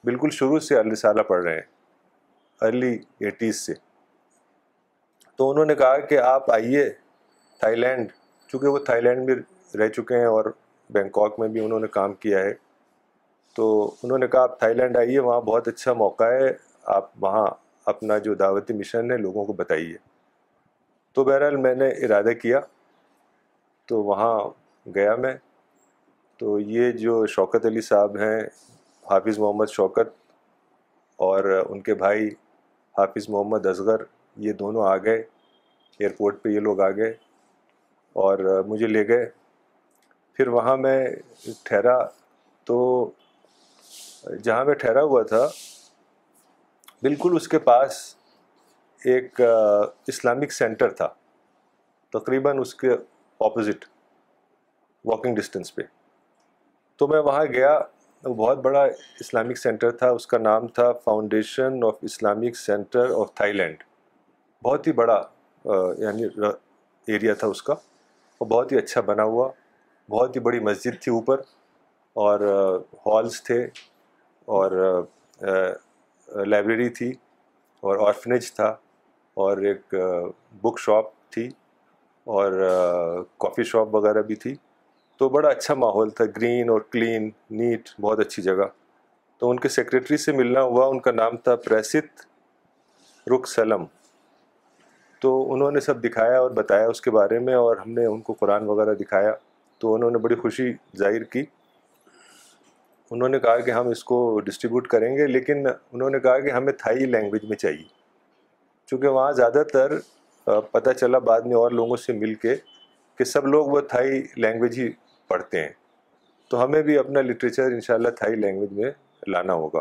بالکل شروع سے الرسالہ پڑھ رہے ہیں, ارلی 80s سے. تو انہوں نے کہا کہ آپ آئیے تھائی لینڈ, چونکہ وہ تھائی لینڈ میں رہ چکے ہیں اور بینکاک میں بھی انہوں نے کام کیا ہے. تو انہوں نے کہا آپ تھائی لینڈ آئیے, وہاں بہت اچھا موقع ہے, آپ وہاں اپنا جو دعوتی مشن ہے لوگوں کو بتائیے. تو بہرحال میں نے ارادہ کیا, تو وہاں گیا میں. تو یہ جو شوکت علی صاحب ہیں, حافظ محمد شوکت, اور ان کے بھائی حافظ محمد اصغر, یہ دونوں آ گئے ایئرپورٹ پہ, یہ لوگ آ گئے اور مجھے لے گئے. پھر وہاں میں ٹھہرا. تو جہاں میں ٹھہرا ہوا تھا بالکل اس کے پاس ایک اسلامک سینٹر تھا, تقریباً اس کے اپوزٹ واکنگ ڈسٹینس پہ. تو میں وہاں گیا. وہ بہت بڑا اسلامک سینٹر تھا, اس کا نام تھا foundation of Islamic centre of Thailand. بہت ہی بڑا یعنی ایریا تھا اس کا, اور بہت ہی اچھا بنا ہوا, بہت ہی بڑی مسجد تھی اوپر, اور ہالز تھے, اور لائبریری تھی, اور آرفنیج تھا, اور ایک بک شاپ تھی, اور کافی شاپ وغیرہ بھی تھی. تو بڑا اچھا ماحول تھا, گرین اور کلین, نیٹ, بہت اچھی جگہ. تو ان کے سیکریٹری سے ملنا ہوا, ان کا نام تھا پریست رخ سلم. تو انہوں نے سب دکھایا اور بتایا اس کے بارے میں, اور ہم نے ان کو قرآن وغیرہ دکھایا. تو انہوں نے بڑی خوشی ظاہر کی. انہوں نے کہا کہ ہم اس کو ڈسٹریبیوٹ کریں گے, لیکن انہوں نے کہا کہ ہمیں تھائی لینگویج میں چاہیے. چونکہ وہاں زیادہ تر پتہ چلا بعد میں اور لوگوں سے مل کے کہ سب لوگ وہ تھائی لینگویج ہی پڑھتے ہیں. تو ہمیں بھی اپنا لٹریچر انشاءاللہ تھائی لینگویج میں لانا ہوگا.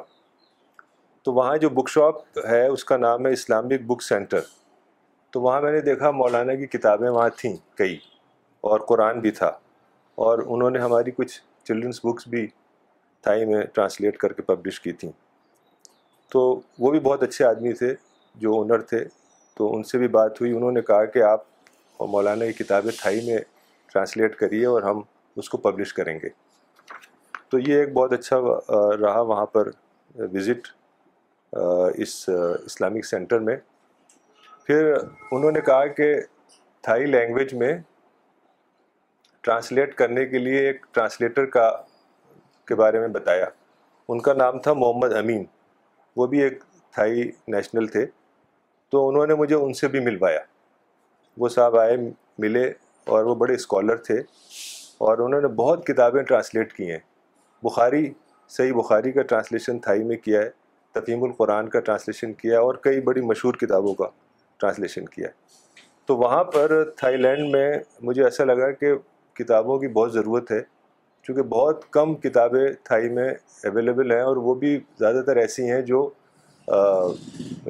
تو وہاں جو بک شاپ ہے اس کا نام ہے اسلامک بک سینٹر. تو وہاں میں نے دیکھا مولانا کی کتابیں وہاں تھیں کئی, اور قرآن بھی تھا, اور انہوں نے ہماری کچھ چلڈرنس بکس بھی تھائی میں ٹرانسلیٹ کر کے پبلش کی تھیں. تو وہ بھی بہت اچھے آدمی تھے جو اونر تھے, تو ان سے بھی بات ہوئی. انہوں نے کہا کہ آپ اور مولانا کی کتابیں تھائی میں ٹرانسلیٹ کریے اور ہم اس کو پبلش کریں گے. تو یہ ایک بہت اچھا رہا وہاں پر وزٹ اس اسلامک سینٹر میں. پھر انہوں نے کہا کہ تھائی لینگویج میں ٹرانسلیٹ کرنے کے لیے ایک ٹرانسلیٹر کے بارے میں بتایا. ان کا نام تھا محمد امین، وہ بھی ایک تھائی نیشنل تھے. تو انہوں نے مجھے ان سے بھی ملوایا. وہ صاحب آئے، ملے، اور وہ بڑے اسکالر تھے اور انہوں نے بہت کتابیں ٹرانسلیٹ کی ہیں. بخاری، صحیح بخاری کا ٹرانسلیشن تھائی میں کیا ہے، تفہیم القرآن کا ٹرانسلیشن کیا ہے، اور کئی بڑی مشہور کتابوں کا ٹرانسلیشن کیا ہے. تو وہاں پر تھائی لینڈ میں مجھے ایسا لگا کہ کتابوں کی بہت ضرورت ہے، چونکہ بہت کم کتابیں تھائی میں اویلیبل ہیں، اور وہ بھی زیادہ تر ایسی ہیں جو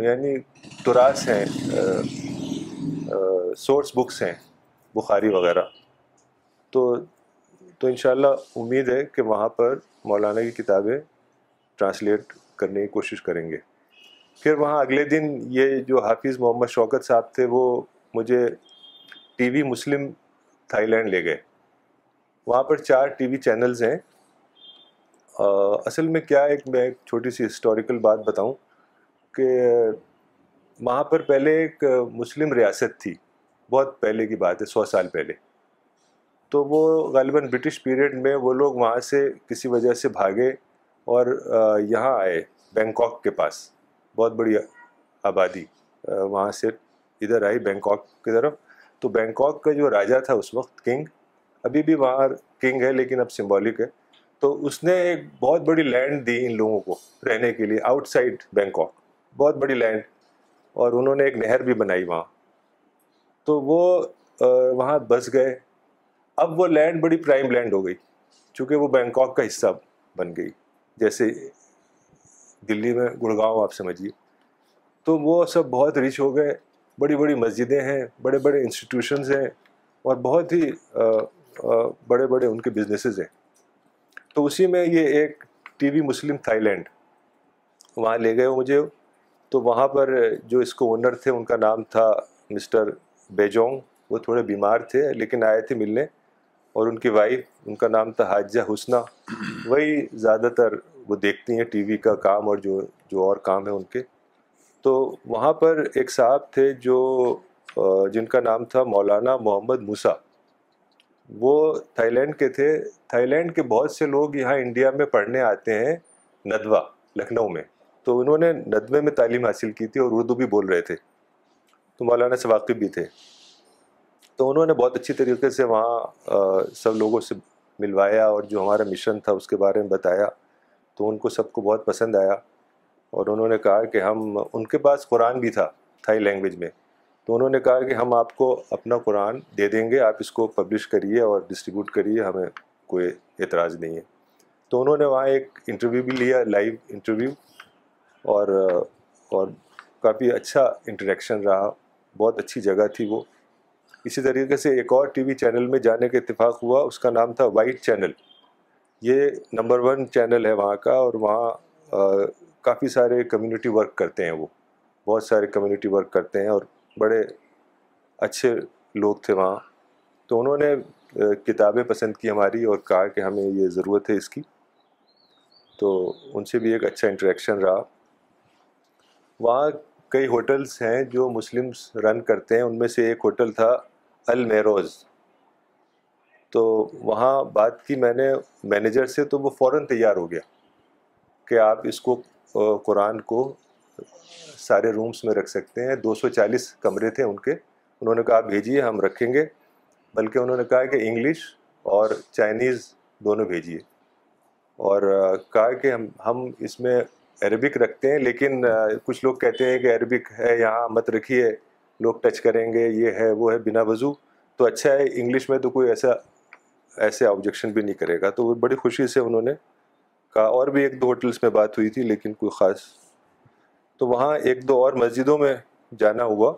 یعنی تراس ہیں، سورس بکس ہیں، بخاری وغیرہ. تو انشاءاللہ امید ہے کہ وہاں پر مولانا کی کتابیں ٹرانسلیٹ کرنے کی کوشش کریں گے. پھر وہاں اگلے دن یہ جو حافظ محمد شوکت صاحب تھے، وہ مجھے ٹی وی مسلم تھائی لینڈ لے گئے. وہاں پر 4 ٹی وی چینلز ہیں. اصل میں کیا ہے، میں ایک چھوٹی سی ہسٹوریکل بات بتاؤں کہ وہاں پر پہلے ایک مسلم ریاست تھی، بہت پہلے کی بات ہے، 100 سال پہلے. تو وہ غالباً برٹش پیریڈ میں وہ لوگ وہاں سے کسی وجہ سے بھاگے اور یہاں آئے، بینکاک کے پاس. بہت بڑی آبادی وہاں سے ادھر آئی بینکاک کی طرف. تو بینکاک کا جو راجہ تھا اس وقت، کنگ، ابھی بھی وہاں کنگ ہے لیکن اب سمبولک ہے، تو اس نے ایک بہت بڑی لینڈ دی ان لوگوں کو رہنے کے لیے آؤٹ سائڈ بینکاک، بہت بڑی لینڈ. اور انہوں نے ایک نہر بھی بنائی وہاں. تو وہ وہاں بس گئے. اب وہ لینڈ بڑی پرائم لینڈ ہو گئی، چونکہ وہ بینکاک کا حصہ بن گئی، جیسے دلی میں گڑگاؤں آپ سمجھیے. تو وہ سب بہت رچ ہو گئے، بڑی بڑی مسجدیں ہیں، بڑے بڑے انسٹیٹیوشنز ہیں، اور بہت ہی بڑے بڑے ان کے بزنسز ہیں. تو اسی میں یہ ایک ٹی وی مسلم تھائی لینڈ وہاں لے گئے مجھے. تو وہاں پر جو اس کو اونر تھے، ان کا نام تھا مسٹر بیجونگ. وہ تھوڑے بیمار تھے لیکن آئے تھے ملنے. اور ان کی وائف، ان کا نام تھا حاجہ حسنا. وہی زیادہ تر وہ دیکھتی ہیں ٹی وی کا کام اور جو اور کام ہے ان کے. تو وہاں پر ایک صاحب تھے جن کا نام تھا مولانا محمد موسا. وہ تھائی لینڈ کے تھے. تھائی لینڈ کے بہت سے لوگ یہاں انڈیا میں پڑھنے آتے ہیں، ندوا لکھنؤ میں. تو انہوں نے ندوے میں تعلیم حاصل کی تھی اور اردو بھی بول رہے تھے، تو مولانا سے واقف بھی تھے. تو انہوں نے بہت اچھی طریقے سے وہاں سب لوگوں سے ملوایا اور جو ہمارا مشن تھا اس کے بارے میں بتایا. تو ان کو سب کو بہت پسند آیا اور انہوں نے کہا کہ ہم، ان کے پاس قرآن بھی تھا تھائی لینگویج میں، تو انہوں نے کہا کہ ہم آپ کو اپنا قرآن دے دیں گے، آپ اس کو پبلش کریے اور ڈسٹریبیوٹ کریے، ہمیں کوئی اعتراض نہیں ہے. تو انہوں نے وہاں ایک انٹرویو بھی لیا، لائیو انٹرویو، اور کافی اچھا انٹریکشن رہا. بہت اچھی جگہ تھی وہ. اسی طریقے سے ایک اور ٹی وی چینل میں جانے کا اتفاق ہوا. اس کا نام تھا وائٹ چینل. یہ نمبر 1 چینل ہے وہاں کا، اور وہاں کافی سارے کمیونٹی ورک کرتے ہیں، وہ بہت سارے کمیونٹی ورک کرتے ہیں اور بڑے اچھے لوگ تھے وہاں. تو انہوں نے کتابیں پسند کی ہماری اور کہا کہ ہمیں یہ ضرورت ہے اس کی. تو ان سے بھی ایک اچھا انٹریکشن رہا. وہاں کئی ہوٹلز ہیں جو مسلمز رن کرتے ہیں، ان میں سے ایک ہوٹل تھا المیروز. تو وہاں بات کی میں نے مینیجر سے، تو وہ فوراً تیار ہو گیا کہ آپ اس کو، قرآن کو، سارے رومز میں رکھ سکتے ہیں. 240 کمرے تھے ان کے. انہوں نے کہا آپ بھیجیے، ہم رکھیں گے. بلکہ انہوں نے کہا کہ انگلش اور چائنیز دونوں بھیجیے، اور کہا کہ ہم اس میں عربک رکھتے ہیں، لیکن کچھ لوگ کہتے ہیں کہ عربک ہے یہاں مت رکھیے، لوگ ٹچ کریں گے، یہ ہے وہ ہے، بنا وضو. تو اچھا ہے انگلش میں تو کوئی ایسے آبجیکشن بھی نہیں کرے گا. تو وہ بڑی خوشی سے انہوں نے کہا. اور بھی 1-2 ہوٹلس میں بات ہوئی تھی لیکن کوئی خاص. تو وہاں 1-2 اور مسجدوں میں جانا ہوا.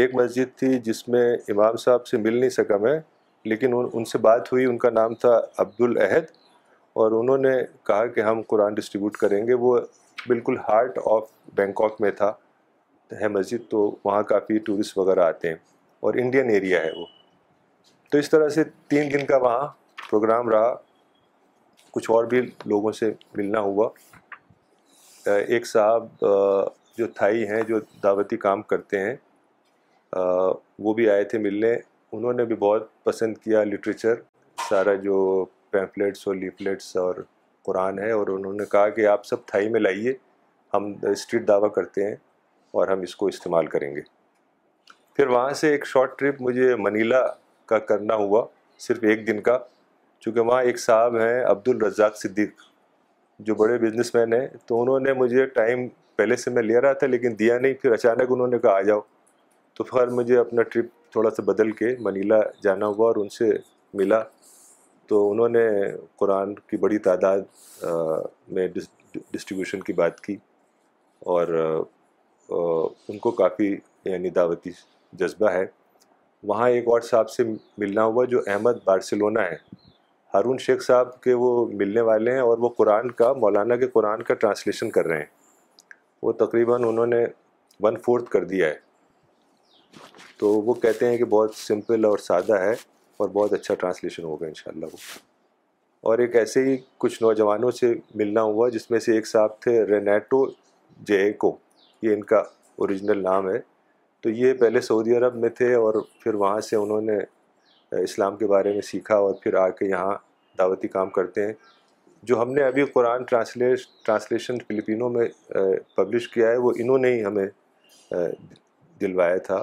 ایک مسجد تھی جس میں امام صاحب سے مل نہیں سکا میں، لیکن ان سے بات ہوئی. ان کا نام تھا عبد العہد، اور انہوں نے کہا کہ ہم قرآن ڈسٹریبیوٹ کریں گے. وہ بالکل ہارٹ آف بینکاک میں ہے مسجد. تو وہاں کافی ٹورسٹ وغیرہ آتے ہیں اور انڈین ایریا ہے وہ. تو اس طرح سے 3 دن کا وہاں پروگرام رہا. کچھ اور بھی لوگوں سے ملنا ہوا. ایک صاحب جو تھائی ہیں جو دعوتی کام کرتے ہیں، وہ بھی آئے تھے ملنے. انہوں نے بھی بہت پسند کیا لٹریچر، سارا جو پیمفلیٹس اور لیفلیٹس اور قرآن ہے، اور انہوں نے کہا کہ آپ سب تھائی میں لائیے، ہم اسٹریٹ دعویٰ کرتے ہیں اور ہم اس کو استعمال کریں گے. پھر وہاں سے ایک شارٹ ٹرپ مجھے منیلا کا کرنا ہوا، صرف ایک دن کا، چونکہ وہاں ایک صاحب ہیں عبد الرزاق صدیق جو بڑے بزنس مین ہیں، تو انہوں نے مجھے ٹائم پہلے سے میں لے رہا تھا لیکن دیا نہیں، پھر اچانک انہوں نے کہا آ جاؤ، تو خیر مجھے اپنا ٹرپ تھوڑا سا بدل کے منیلا جانا ہوا اور ان سے ملا. تو انہوں نے قرآن کی بڑی تعداد میں ڈسٹریبیوشن کی بات کی اور ان کو کافی یعنی دعوتی جذبہ ہے. وہاں ایک اور صاحب سے ملنا ہوا جو احمد بارسلونا ہے، ہارون شیخ صاحب کے وہ ملنے والے ہیں اور وہ قرآن کا، مولانا کے قرآن کا ٹرانسلیشن کر رہے ہیں، وہ تقریباً انہوں نے 1/4 کر دیا ہے. تو وہ کہتے ہیں کہ بہت سمپل اور سادہ ہے اور بہت اچھا ٹرانسلیشن ہوگا انشاءاللہ وہ. اور ایک ایسے ہی کچھ نوجوانوں سے ملنا ہوا جس میں سے ایک صاحب تھے رینیٹو جیکو، یہ ان کا اوریجنل نام ہے. تو یہ پہلے سعودی عرب میں تھے اور پھر وہاں سے انہوں نے اسلام کے بارے میں سیکھا اور پھر آ کے یہاں دعوتی کام کرتے ہیں. جو ہم نے ابھی قرآن ٹرانسلیشن فلپینوں میں پبلش کیا ہے وہ انہوں نے ہی ہمیں دلوایا تھا،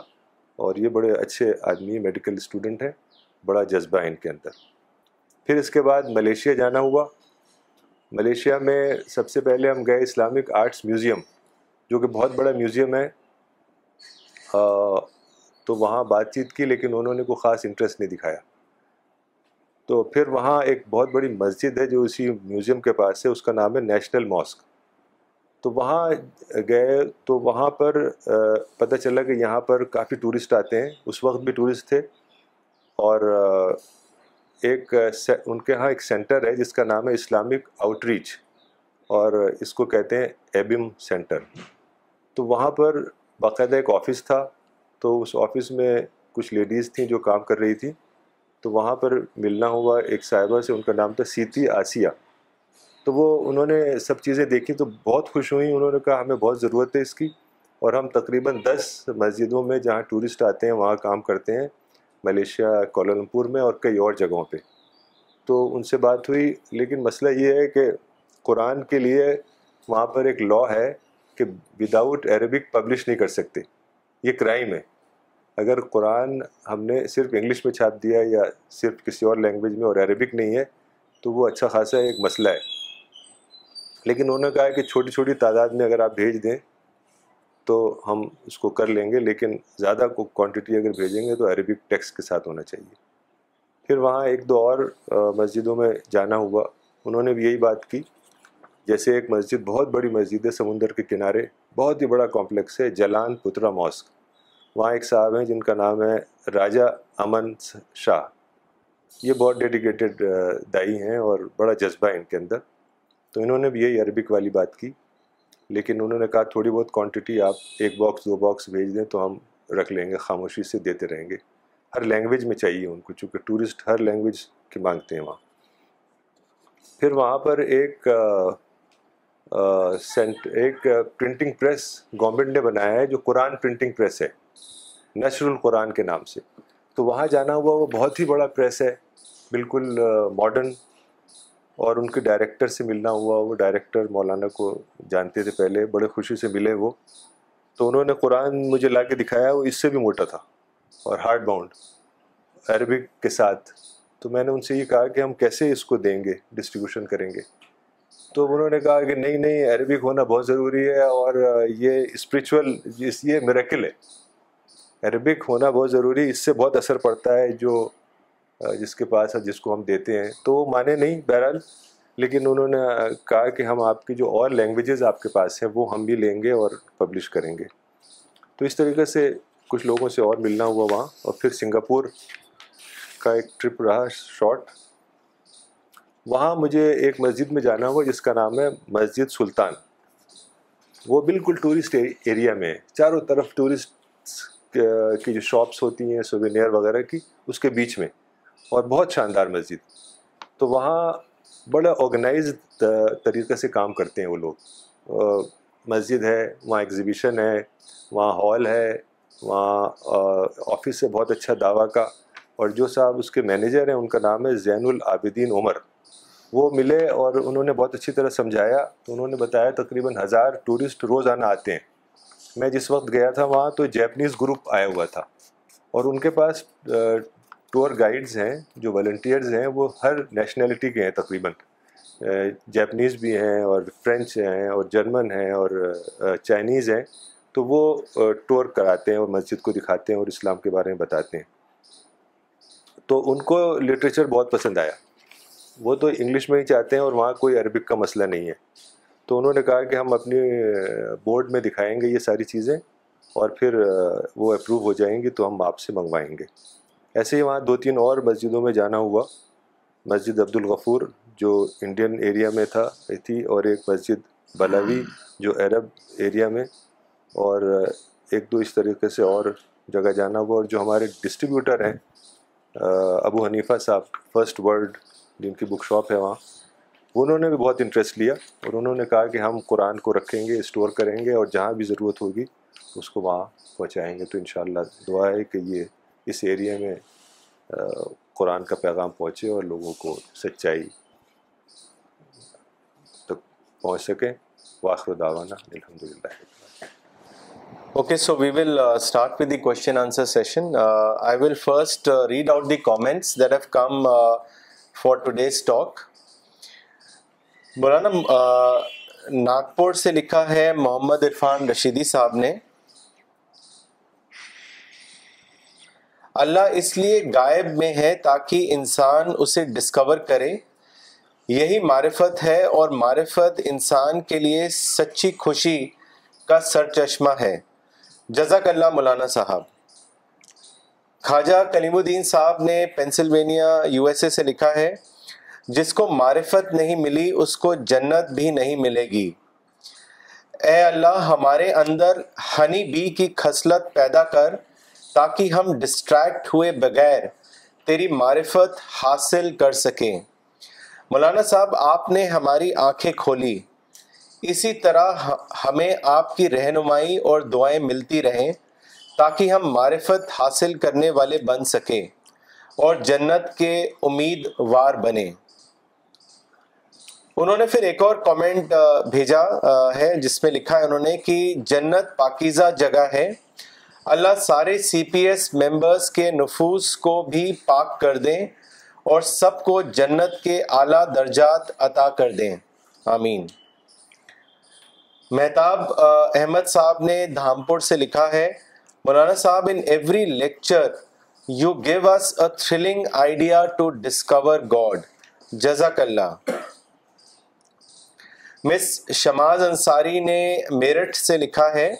اور یہ بڑے اچھے آدمی، میڈیکل اسٹوڈنٹ ہیں، بڑا جذبہ ہے ان کے اندر. پھر اس کے بعد ملیشیا جانا ہوا. ملیشیا میں سب سے پہلے ہم گئے اسلامک آرٹس میوزیم، جو کہ بہت بڑا میوزیم ہے. تو وہاں بات چیت کی لیکن انہوں نے کوئی خاص انٹرسٹ نہیں دکھایا. تو پھر وہاں ایک بہت بڑی مسجد ہے جو اسی میوزیم کے پاس ہے، اس کا نام ہے نیشنل ماسک. تو وہاں گئے تو وہاں پر پتہ چلا کہ یہاں پر کافی ٹورسٹ آتے ہیں، اس وقت بھی ٹورسٹ تھے، اور ایک ان کے ہاں ایک سینٹر ہے جس کا نام ہے اسلامک آؤٹ ریچ، اور اس کو کہتے ہیں ایبم سینٹر. تو وہاں پر باقاعدہ ایک آفس تھا، تو اس آفس میں کچھ لیڈیز تھیں جو کام کر رہی تھیں. تو وہاں پر ملنا ہوا ایک صاحبہ سے، ان کا نام تھا سیتی آسیہ. تو وہ انہوں نے سب چیزیں دیکھی تو بہت خوش ہوئیں، انہوں نے کہا ہمیں بہت ضرورت ہے اس کی، اور ہم تقریباً 10 مسجدوں میں جہاں ٹورسٹ آتے ہیں وہاں کام کرتے ہیں، ملیشیا، کوالالمپور میں اور کئی اور جگہوں پہ. تو ان سے بات ہوئی، لیکن مسئلہ یہ ہے کہ قرآن کے لیے وہاں پر ایک لاء ہے کہ وداؤٹ عربک پبلش نہیں کر سکتے، یہ کرائم ہے. اگر قرآن ہم نے صرف انگلش میں چھاپ دیا یا صرف کسی اور لینگویج میں اور عربک نہیں ہے تو وہ اچھا خاصا ایک مسئلہ ہے. لیکن انہوں نے کہا کہ چھوٹی چھوٹی تعداد میں اگر آپ بھیج دیں تو ہم اس کو کر لیں گے، لیکن زیادہ کوانٹٹی اگر بھیجیں گے تو عربک ٹیکسٹ کے ساتھ ہونا چاہیے. پھر وہاں ایک دو اور مسجدوں میں جانا ہوا، انہوں نے بھی یہی بات کی. جیسے ایک مسجد، بہت بڑی مسجد ہے سمندر کے کنارے، بہت ہی بڑا کمپلیکس ہے، جلان پترا ماسک. وہاں ایک صاحب ہیں جن کا نام ہے راجہ امن شاہ، یہ بہت ڈیڈیکیٹڈ دائی ہیں اور بڑا جذبہ ہے ان کے اندر. تو انہوں نے بھی یہی عربک والی بات کی، لیکن انہوں نے کہا تھوڑی بہت کوانٹٹی آپ 1 باکس 2 باکس بھیج دیں تو ہم رکھ لیں گے، خاموشی سے دیتے رہیں گے. ہر لینگویج میں چاہیے ان کو، چونکہ ٹورسٹ ہر لینگویج کی مانگتے ہیں وہاں. پھر وہاں پر ایک پرنٹنگ پریس گورنمنٹ نے بنایا ہے جو قرآن پرنٹنگ پریس ہے، نشر القرآن کے نام سے. تو وہاں جانا ہوا، وہ بہت ہی بڑا پریس ہے، بالکل ماڈرن، اور ان کے ڈائریکٹر سے ملنا ہوا. وہ ڈائریکٹر مولانا کو جانتے تھے پہلے، بڑے خوشی سے ملے وہ. تو انہوں نے قرآن مجھے لا کے دکھایا، وہ اس سے بھی موٹا تھا اور ہارڈ باؤنڈ عربک کے ساتھ. تو میں نے ان سے یہ کہا کہ ہم کیسے اس کو دیں گے، ڈسٹریبیوشن کریں گے. تو انہوں نے کہا کہ نہیں نہیں، عربک ہونا بہت ضروری ہے، اور یہ اسپریچول، یہ میریکل ہے، عربک ہونا بہت ضروری، اس سے بہت اثر پڑتا ہے جو جس کے پاس ہے، جس کو ہم دیتے ہیں. تو وہ مانے نہیں بہرحال، لیکن انہوں نے کہا کہ ہم آپ کی جو اور لینگویجز آپ کے پاس ہیں وہ ہم بھی لیں گے اور پبلش کریں گے. تو اس طریقے سے کچھ لوگوں سے اور ملنا ہوا وہاں. اور پھر سنگاپور کا ایک ٹرپ رہا شارٹ. وہاں مجھے ایک مسجد میں جانا ہوا جس کا نام ہے مسجد سلطان. وہ بالکل ٹورسٹ ایریا میں ہے، چاروں طرف ٹورسٹ کی جو شاپس ہوتی ہیں سووینیر وغیرہ کی، اس کے بیچ میں، اور بہت شاندار مسجد. تو وہاں بڑا آرگنائزڈ طریقے سے کام کرتے ہیں وہ لوگ. مسجد ہے، وہاں ایگزیبیشن ہے، وہاں ہال ہے، وہاں آفس ہے بہت اچھا دعویٰ کا، اور جو صاحب اس کے مینیجر ہیں ان کا نام ہے زین العابدین عمر. وہ ملے اور انہوں نے بہت اچھی طرح سمجھایا. تو انہوں نے بتایا تقریباً 1000 ٹورسٹ روزانہ آتے ہیں. میں جس وقت گیا تھا وہاں تو جیپنیز گروپ آیا ہوا تھا اور ان کے پاس ٹور گائیڈز ہیں جو والنٹیئرز ہیں وہ ہر نیشنلٹی کے ہیں تقریباً. جیپنیز بھی ہیں اور فرینچ ہیں اور جرمن ہیں اور چائنیز ہیں. تو وہ ٹور کراتے ہیں اور مسجد کو دکھاتے ہیں اور اسلام کے بارے میں بتاتے ہیں. تو ان کو لٹریچر بہت پسند آیا. وہ تو انگلش میں ہی چاہتے ہیں اور وہاں کوئی عربک کا مسئلہ نہیں ہے. تو انہوں نے کہا کہ ہم اپنی بورڈ میں دکھائیں گے یہ ساری چیزیں اور پھر وہ اپروو ہو جائیں گی تو ہم آپ سے منگوائیں گے. ایسے ہی وہاں 2-3 اور مسجدوں میں جانا ہوا. مسجد عبدالغفور جو انڈین ایریا میں تھی اور ایک مسجد بلاوی جو عرب ایریا میں اور 1-2 اس طریقے سے اور جگہ جانا ہوا. اور جو ہمارے ڈسٹریبیوٹر ہیں ابو حنیفہ صاحب فرسٹ ورلڈ جن کی بک شاپ ہے وہاں, انہوں نے بھی بہت انٹرسٹ لیا اور انہوں نے کہا کہ ہم قرآن کو رکھیں گے, اسٹور کریں گے اور جہاں بھی ضرورت ہوگی اس کو وہاں پہنچائیں گے. تو انشاءاللہ دعا ہے کہ یہ اس ایریا میں قرآن کا پیغام پہنچے اور لوگوں کو سچائی تک پہنچ سکے. واخر دعوانا الحمدللہ. Okay, so we will start with the question answer session. I will first read out the comments that have come for today's talk. Maulana Nagpur se likha hai Mohammad Irfan Rashidi sahab ne, اللہ اس لیے غائب میں ہے تاکہ انسان اسے discover کرے, یہی معرفت ہے اور معرفت انسان کے لیے سچی خوشی کا سرچشمہ ہے. جزاک اللہ مولانا صاحب. خواجہ کلیم الدین صاحب نے پینسلوینیا USA سے لکھا ہے, جس کو معرفت نہیں ملی اس کو جنت بھی نہیں ملے گی. اے اللہ ہمارے اندر ہنی بی کی خصلت پیدا کر تاکہ ہم ڈسٹریکٹ ہوئے بغیر تیری معرفت حاصل کر سکیں. مولانا صاحب آپ نے ہماری آنکھیں کھولی, اسی طرح ہمیں آپ کی رہنمائی اور دعائیں ملتی رہیں تاکہ ہم معرفت حاصل کرنے والے بن سکیں اور جنت کے امیدوار بنیں. انہوں نے پھر ایک اور کامنٹ بھیجا ہے جس میں لکھا ہے انہوں نے کہ جنت پاکیزہ جگہ ہے, اللہ سارے CPS ممبرس کے نفوس کو بھی پاک کر دیں اور سب کو جنت کے اعلیٰ درجات عطا کر دیں, آمین. مہتاب احمد صاحب نے دھامپور سے لکھا ہے, مولانا صاحب in every lecture you give us a thrilling idea to discover God. جزاک اللہ. مس شماز انصاری نے میرٹھ سے لکھا ہے,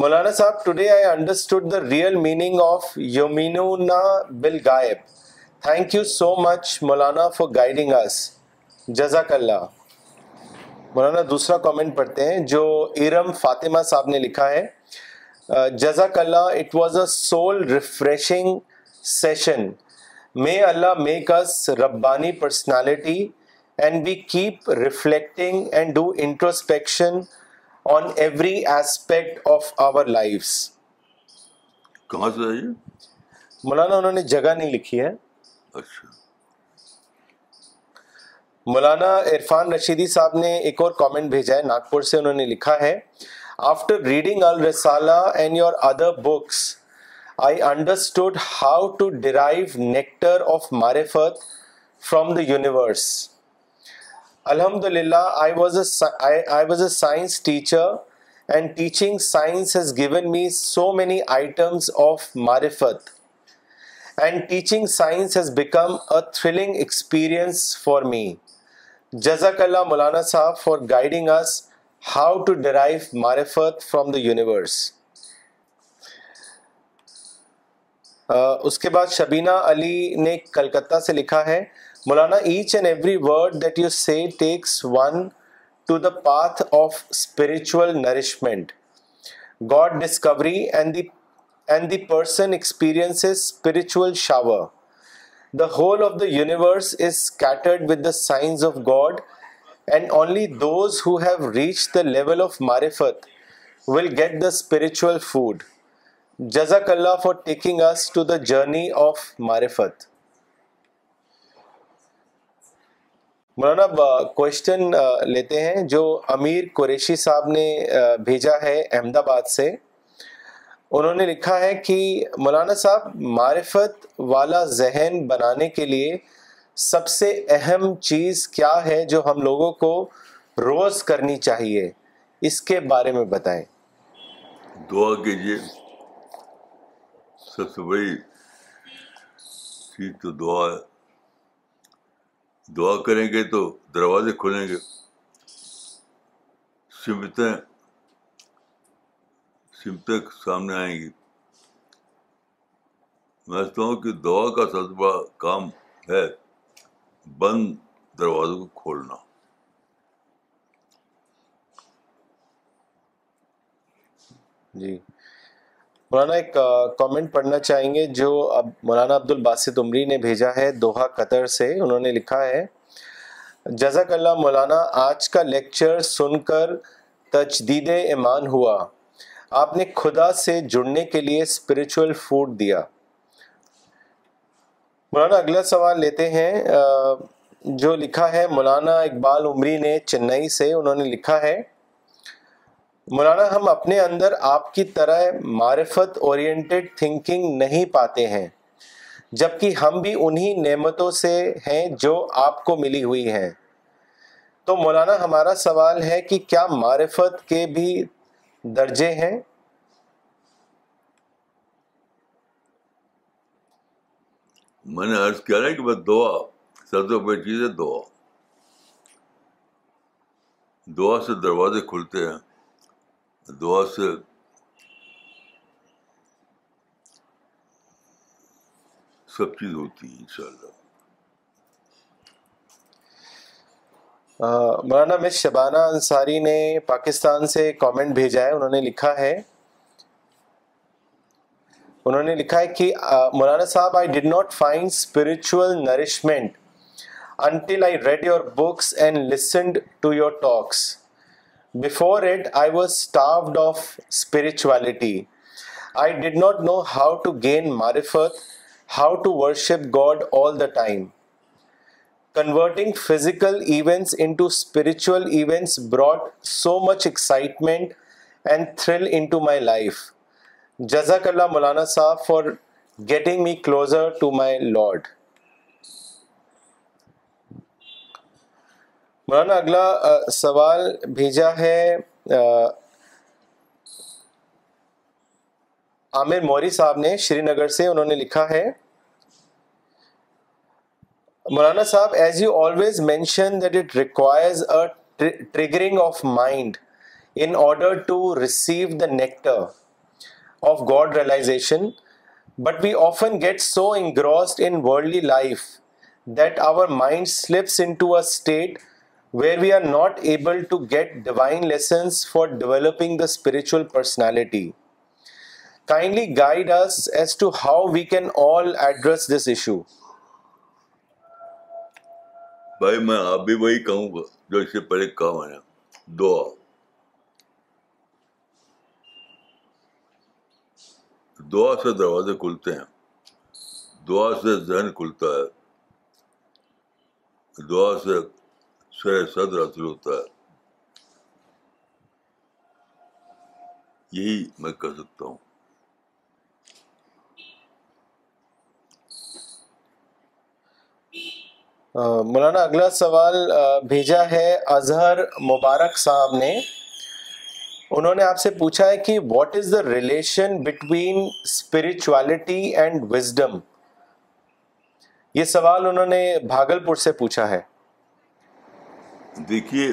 مولانا صاحب today I understood the real meaning of یومینونا بالغائب. تھینک یو سو مچ مولانا فار گائیڈنگ اس. جزاک اللہ. مولانا دوسرا کامنٹ پڑھتے ہیں جو ارم فاطمہ صاحب نے لکھا ہے, جزاک اللہ, it was a soul refreshing session. May اللہ میک اس ربانی personality and we keep reflecting and do introspection on every aspect of our lives. کہاں سے آئی مولانا؟ انہوں نے جگہ نہیں لکھی ہے. اچھا. مولانا عرفان رشیدی صاحب نے ایک اور کامنٹ بھیجا ہے ناگپور سے, انہوں نے لکھا ہے, after reading al-Risala and your other books I understood how to derive nectar of marifat from the universe. Alhamdulillah, I was a science teacher and teaching science has given me so many items of marifat and teaching science has become a thrilling experience for me. Jazakallah Maulana Sahab for guiding us how to derive marifat from the universe. اس کے بعد شبینہ علی نے کلکتہ سے لکھا ہے, مولانا each and every word that you say takes one to the path of spiritual nourishment, God discovery and the person experiences spiritual shower. The whole of the universe is scattered with the signs of God and only those who have reach the level of معرفت will get the spiritual food. جزاک اللہ for taking us to the journey of معرفت. مولانا question لیتے ہیں جو امیر قریشی صاحب نے بھیجا ہے احمد آباد سے. انہوں نے لکھا ہے کہ مولانا صاحب معرفت والا ذہن بنانے کے لیے سب سے اہم چیز کیا ہے جو ہم لوگوں کو روز کرنی چاہیے, اس کے بارے میں بتائیں. دعا کیجیے, سب سے بڑی چیز تو دعا ہے. دعا کریں گے تو دروازے کھلیں گے, سمتیں سامنے آئیں گی. میں سمجھتا ہوں کہ دعا کا سب سے بڑا کام ہے بند دروازوں کو کھولنا. جی مولانا ایک کامنٹ پڑھنا چاہیں گے جو اب مولانا عبد الباسط عمری نے بھیجا ہے دوحہ قطر سے. انہوں نے لکھا ہے جزاک اللہ مولانا, آج کا لیکچر سن کر تجدید ایمان ہوا. آپ نے خدا سے جڑنے کے لیے اسپریچول فوڈ دیا. مولانا اگلا سوال لیتے ہیں جو لکھا ہے مولانا اقبال عمری نے چنئی سے. انہوں نے لکھا ہے مولانا, ہم اپنے اندر آپ کی طرح معرفت اورینٹیڈ تھنکنگ نہیں پاتے ہیں, جبکہ ہم بھی انہی نعمتوں سے ہیں جو آپ کو ملی ہوئی ہیں. تو مولانا ہمارا سوال ہے کہ کیا معرفت کے بھی درجے ہیں؟ میں نے عرض کیا ہے کہ بس دعا سب سے بڑی چیز ہے. دعا دعا سے دروازے کھلتے ہیں, دعا سے سب چیز ہوتی ہے انشاءاللہ. مولانا مس شبانہ انصاری نے پاکستان سے کامنٹ بھیجا ہے. انہوں نے لکھا ہے کہ مولانا صاحب, I did not find spiritual nourishment until I read your books and listened to your talks. Before it, I was starved of spirituality. I did not know how to gain marifat, how to worship God all the time. Converting physical events into spiritual events brought so much excitement and thrill into my life. Jazakallah Maulana Sahab for getting me closer to my Lord. مولانا اگلا سوال بھیجا ہے عامر موری صاحب نے شری نگر سے. انہوں نے لکھا ہے مولانا صاحب, as you always mention that it requires a triggering of mind in order to receive the nectar of God realisation, but we often get so engrossed in worldly life that our mind slips into a state where we are not able to get divine lessons for developing the spiritual personality. Kindly guide us as to how we can all address this issue. بھائی میں آپ بھی وہی کہوں گا جو اس سے پہلے کہا میں نے, دعا. دعا سے دروازے کھلتے ہیں, دعا سے ذہن کھلتا ہے, دعا سے شرح صدر حاصل ہوتا ہے. یہی میں کہہ سکتا ہوں. مولانا اگلا سوال بھیجا ہے اظہر مبارک صاحب نے. انہوں نے آپ سے پوچھا ہے کہ what is the relation between spirituality and wisdom. یہ سوال انہوں نے بھاگل پور سے پوچھا ہے. دیکھیے,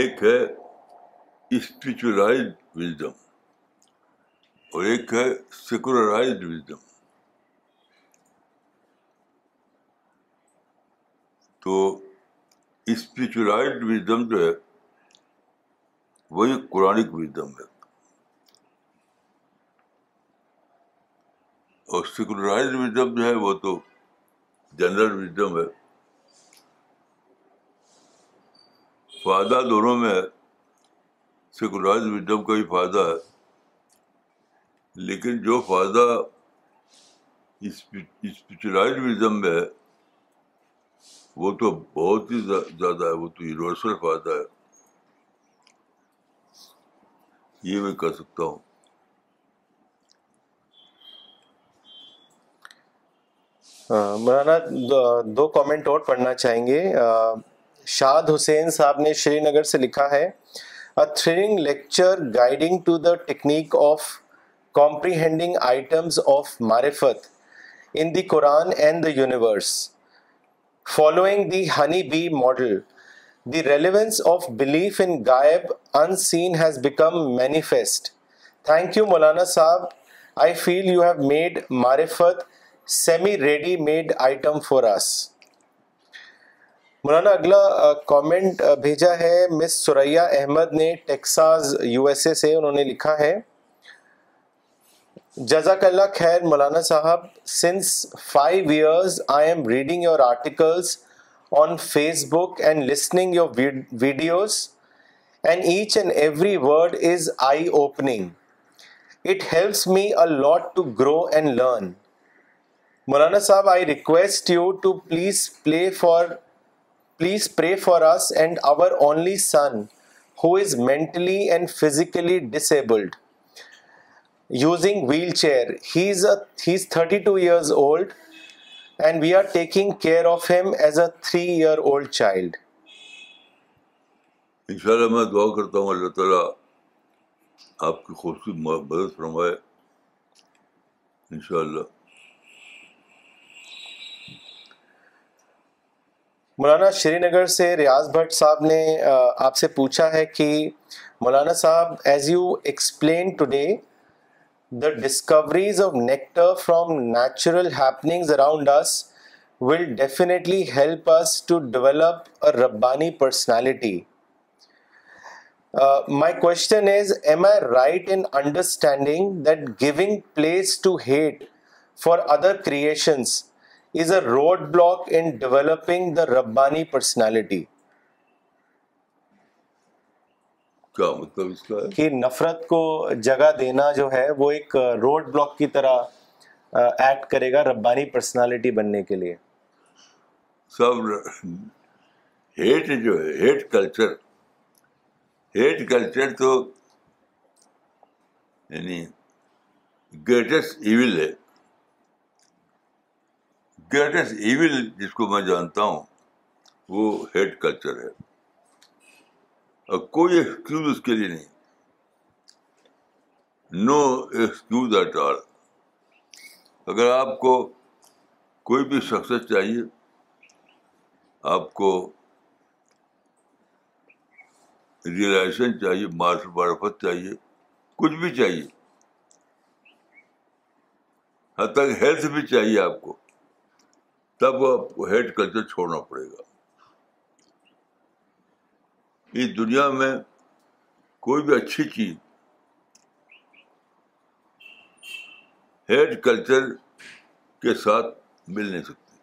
ایک ہے اسپرچولائزڈ وزڈم اور ایک ہے سیکولرائزڈ وزڈم. تو اسپرچولائزڈ وزڈم جو ہے وہی قرآنک وزڈم ہے, اور سیکولرائزڈ وزڈم جو ہے وہ تو جنرل وزڈم ہے. فائدہ دونوں میں ہے, سیکولرائز وزڈم کا بھی فائدہ ہے لیکن جو فائدہ اسپرچوئلزم میں ہے وہ تو بہت ہی زیادہ ہے, وہ تو یونیورسل فائدہ ہے, یہ میں کہہ سکتا ہوں. مولانا دو کامنٹ اور پڑھنا چاہیں گے. شاد حسین صاحب نے شری نگر سے لکھا ہے, A thrilling lecture guiding to the technique of comprehending items of marifat in the Quran and the universe. Following the honeybee model, the relevance of belief in Gaib unseen has become manifest. Thank you Maulana Saab. I feel you have made marifat semi-ready-made item for us. مولانا اگلا comment بھیجا ہے مس ثریا احمد نے Texas USA سے. انہوں نے لکھا ہے, جزاک اللہ خیر مولانا صاحب, since 5 years I am reading your articles on Facebook and listening your videos and each and every word is eye-opening. It helps me a lot to grow and learn. مولانا صاحب, I request you to please pray for us and our only son who is mentally and physically disabled using wheelchair. He's 32 years old and we are taking care of him as a 3-year-old child. Inshallah main dua karta hu Allah taala aapki khusnudam madad farmaye, inshallah. مولانا شری نگر سے ریاض بھٹ صاحب نے آپ سے پوچھا ہے کہ مولانا صاحب, as you explain today the discoveries of nectar from natural happenings around us will definitely help us to develop a ربانی personality. My question is, am I right in understanding that giving place to hate for other creations is a roadblock in developing the Rabbani personality. کیا مطلب اس کا ہے کہ نفرت کو جگہ دینا جو ہے وہ ایک روڈ بلاک کی طرح ایکٹ کرے گا ربانی پرسنالٹی بننے کے لیے. سب ہیٹ جو ہے, ہیٹ کلچر تو یعنی گریٹسٹ ایول ہے, گریٹسٹ ایول جس کو میں جانتا ہوں وہ ہیٹ کلچر ہے, اور کوئی ایکسکیوز اس کے لیے نہیں, نو ایکسکیوز ایٹ آل. اگر آپ کو کوئی بھی شخصیت چاہیے, آپ کو ریلیشن چاہیے, معرفت چاہیے, کچھ بھی چاہیے, حتیٰ کہ ہیلتھ بھی چاہیے آپ کو, تب وہ آپ کو ہیٹ کلچر چھوڑنا پڑے گا. اس دنیا میں کوئی بھی اچھی چیز ہیٹ کلچر کے ساتھ مل نہیں سکتی.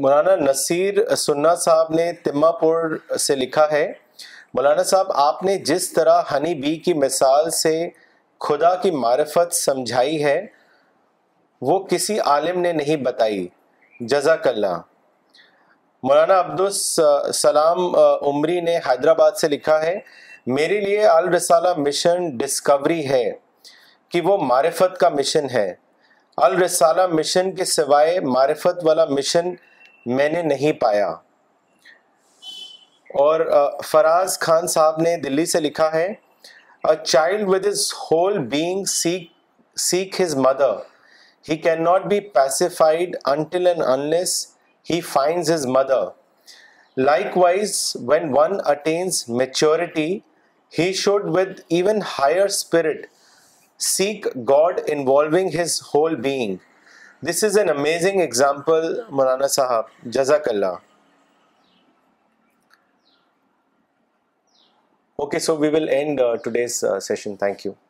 مولانا نصیر سنہ صاحب نے تما پور سے لکھا ہے, مولانا صاحب, آپ نے جس طرح ہنی بی کی مثال سے خدا کی معرفت سمجھائی ہے وہ کسی عالم نے نہیں بتائی, جزاک اللہ. مولانا عبدالسلام عمری نے حیدرآباد سے لکھا ہے, میرے لیے الرسالہ مشن ڈسکوری ہے کہ وہ معرفت کا مشن ہے. الرسالہ مشن کے سوائے معرفت والا مشن میں نے نہیں پایا. اور فراز خان صاحب نے دلی سے لکھا ہے, A child with his whole being seek his mother. He cannot be pacified until and unless he finds his mother. Likewise, when one attains maturity, he should with even higher spirit seek God involving his whole being. This is an amazing example, Maulana Sahab. Jazakallah. Okay, so we will end today's session. Thank you.